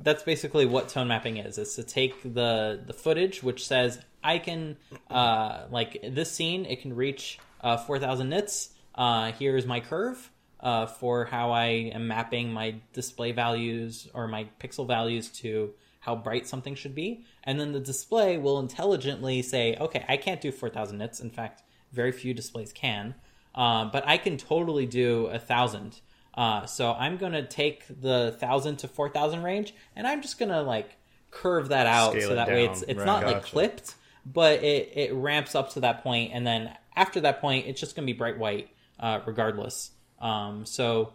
That's basically what tone mapping is. It's to take the, the footage, which says, I can, uh, like, this scene, it can reach uh, four thousand nits. Uh, here's my curve uh, for how I am mapping my display values or my pixel values to how bright something should be. And then the display will intelligently say, okay, I can't do four thousand nits. In fact, very few displays can. Uh, but I can totally do one thousand. Uh, so I'm going to take the one thousand to four thousand range, and I'm just going to, like, curve that out. Scale so that down. Way it's it's right, not, gotcha. Like, clipped, but it, it ramps up to that point, and then after that point, it's just going to be bright white uh, regardless. Um, so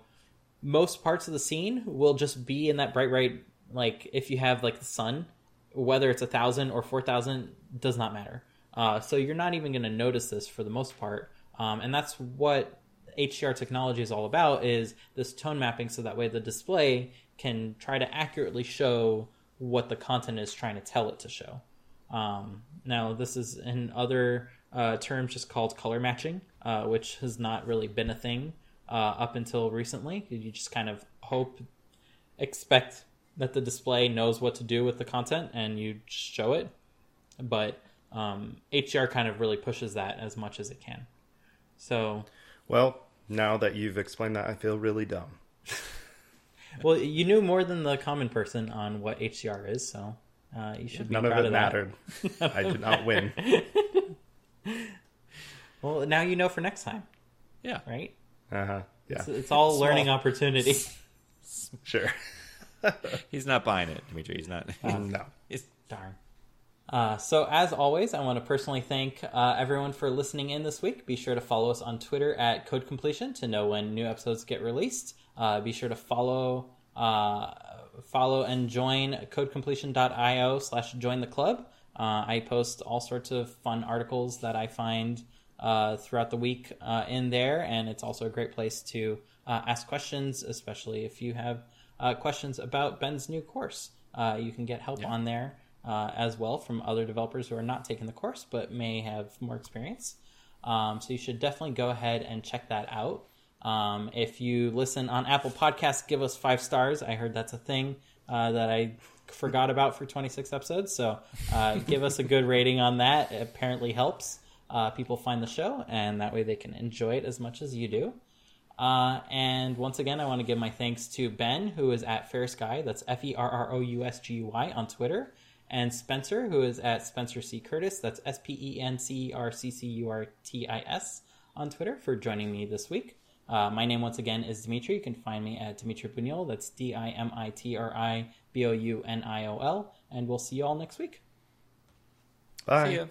most parts of the scene will just be in that bright white, like, if you have, like, the sun, whether it's one thousand or four thousand, does not matter. Uh, so you're not even going to notice this for the most part, um, and that's what H D R technology is all about, is this tone mapping, so that way the display can try to accurately show what the content is trying to tell it to show. Um, now, this is in other uh, terms just called color matching, uh, which has not really been a thing uh, up until recently. You just kind of hope, expect that the display knows what to do with the content and you show it. But um, H D R kind of really pushes that as much as it can. So... Well, now that you've explained that, I feel really dumb. Well, you knew more than the common person on what H D R is, so uh, you should yeah, be proud of that. None of it mattered. I did not win. Well, now you know for next time. Yeah. Right? Uh-huh. Yeah. It's, it's all Small. Learning opportunity. Sure. He's not buying it, Dimitri. He's not. Um, no. It's darn. Uh, so as always, I want to personally thank uh, everyone for listening in this week. Be sure to follow us on Twitter at Code Completion to know when new episodes get released. Uh, be sure to follow uh, follow and join codecompletion.io slash join the club. Uh, I post all sorts of fun articles that I find uh, throughout the week uh, in there, and it's also a great place to uh, ask questions, especially if you have uh, questions about Ben's new course. Uh, you can get help yeah. on there. Uh, as well from other developers who are not taking the course but may have more experience. Um, so you should definitely go ahead and check that out. Um, if you listen on Apple Podcasts, give us five stars. I heard that's a thing uh, that I forgot about for twenty-six episodes. So uh, give us a good rating on that. It apparently helps uh, people find the show, and that way they can enjoy it as much as you do. Uh, and once again, I want to give my thanks to Ben, who is at Ferrousguy. That's F E R R O U S G U Y on Twitter. And Spencer, who is at Spencer C. Curtis, that's S P E N C E R C C U R T I S on Twitter, for joining me this week. Uh, my name, once again, is Dimitri. You can find me at Dimitri Bouniol, that's D I M I T R I B O U N I O L, and we'll see you all next week. Bye. See ya.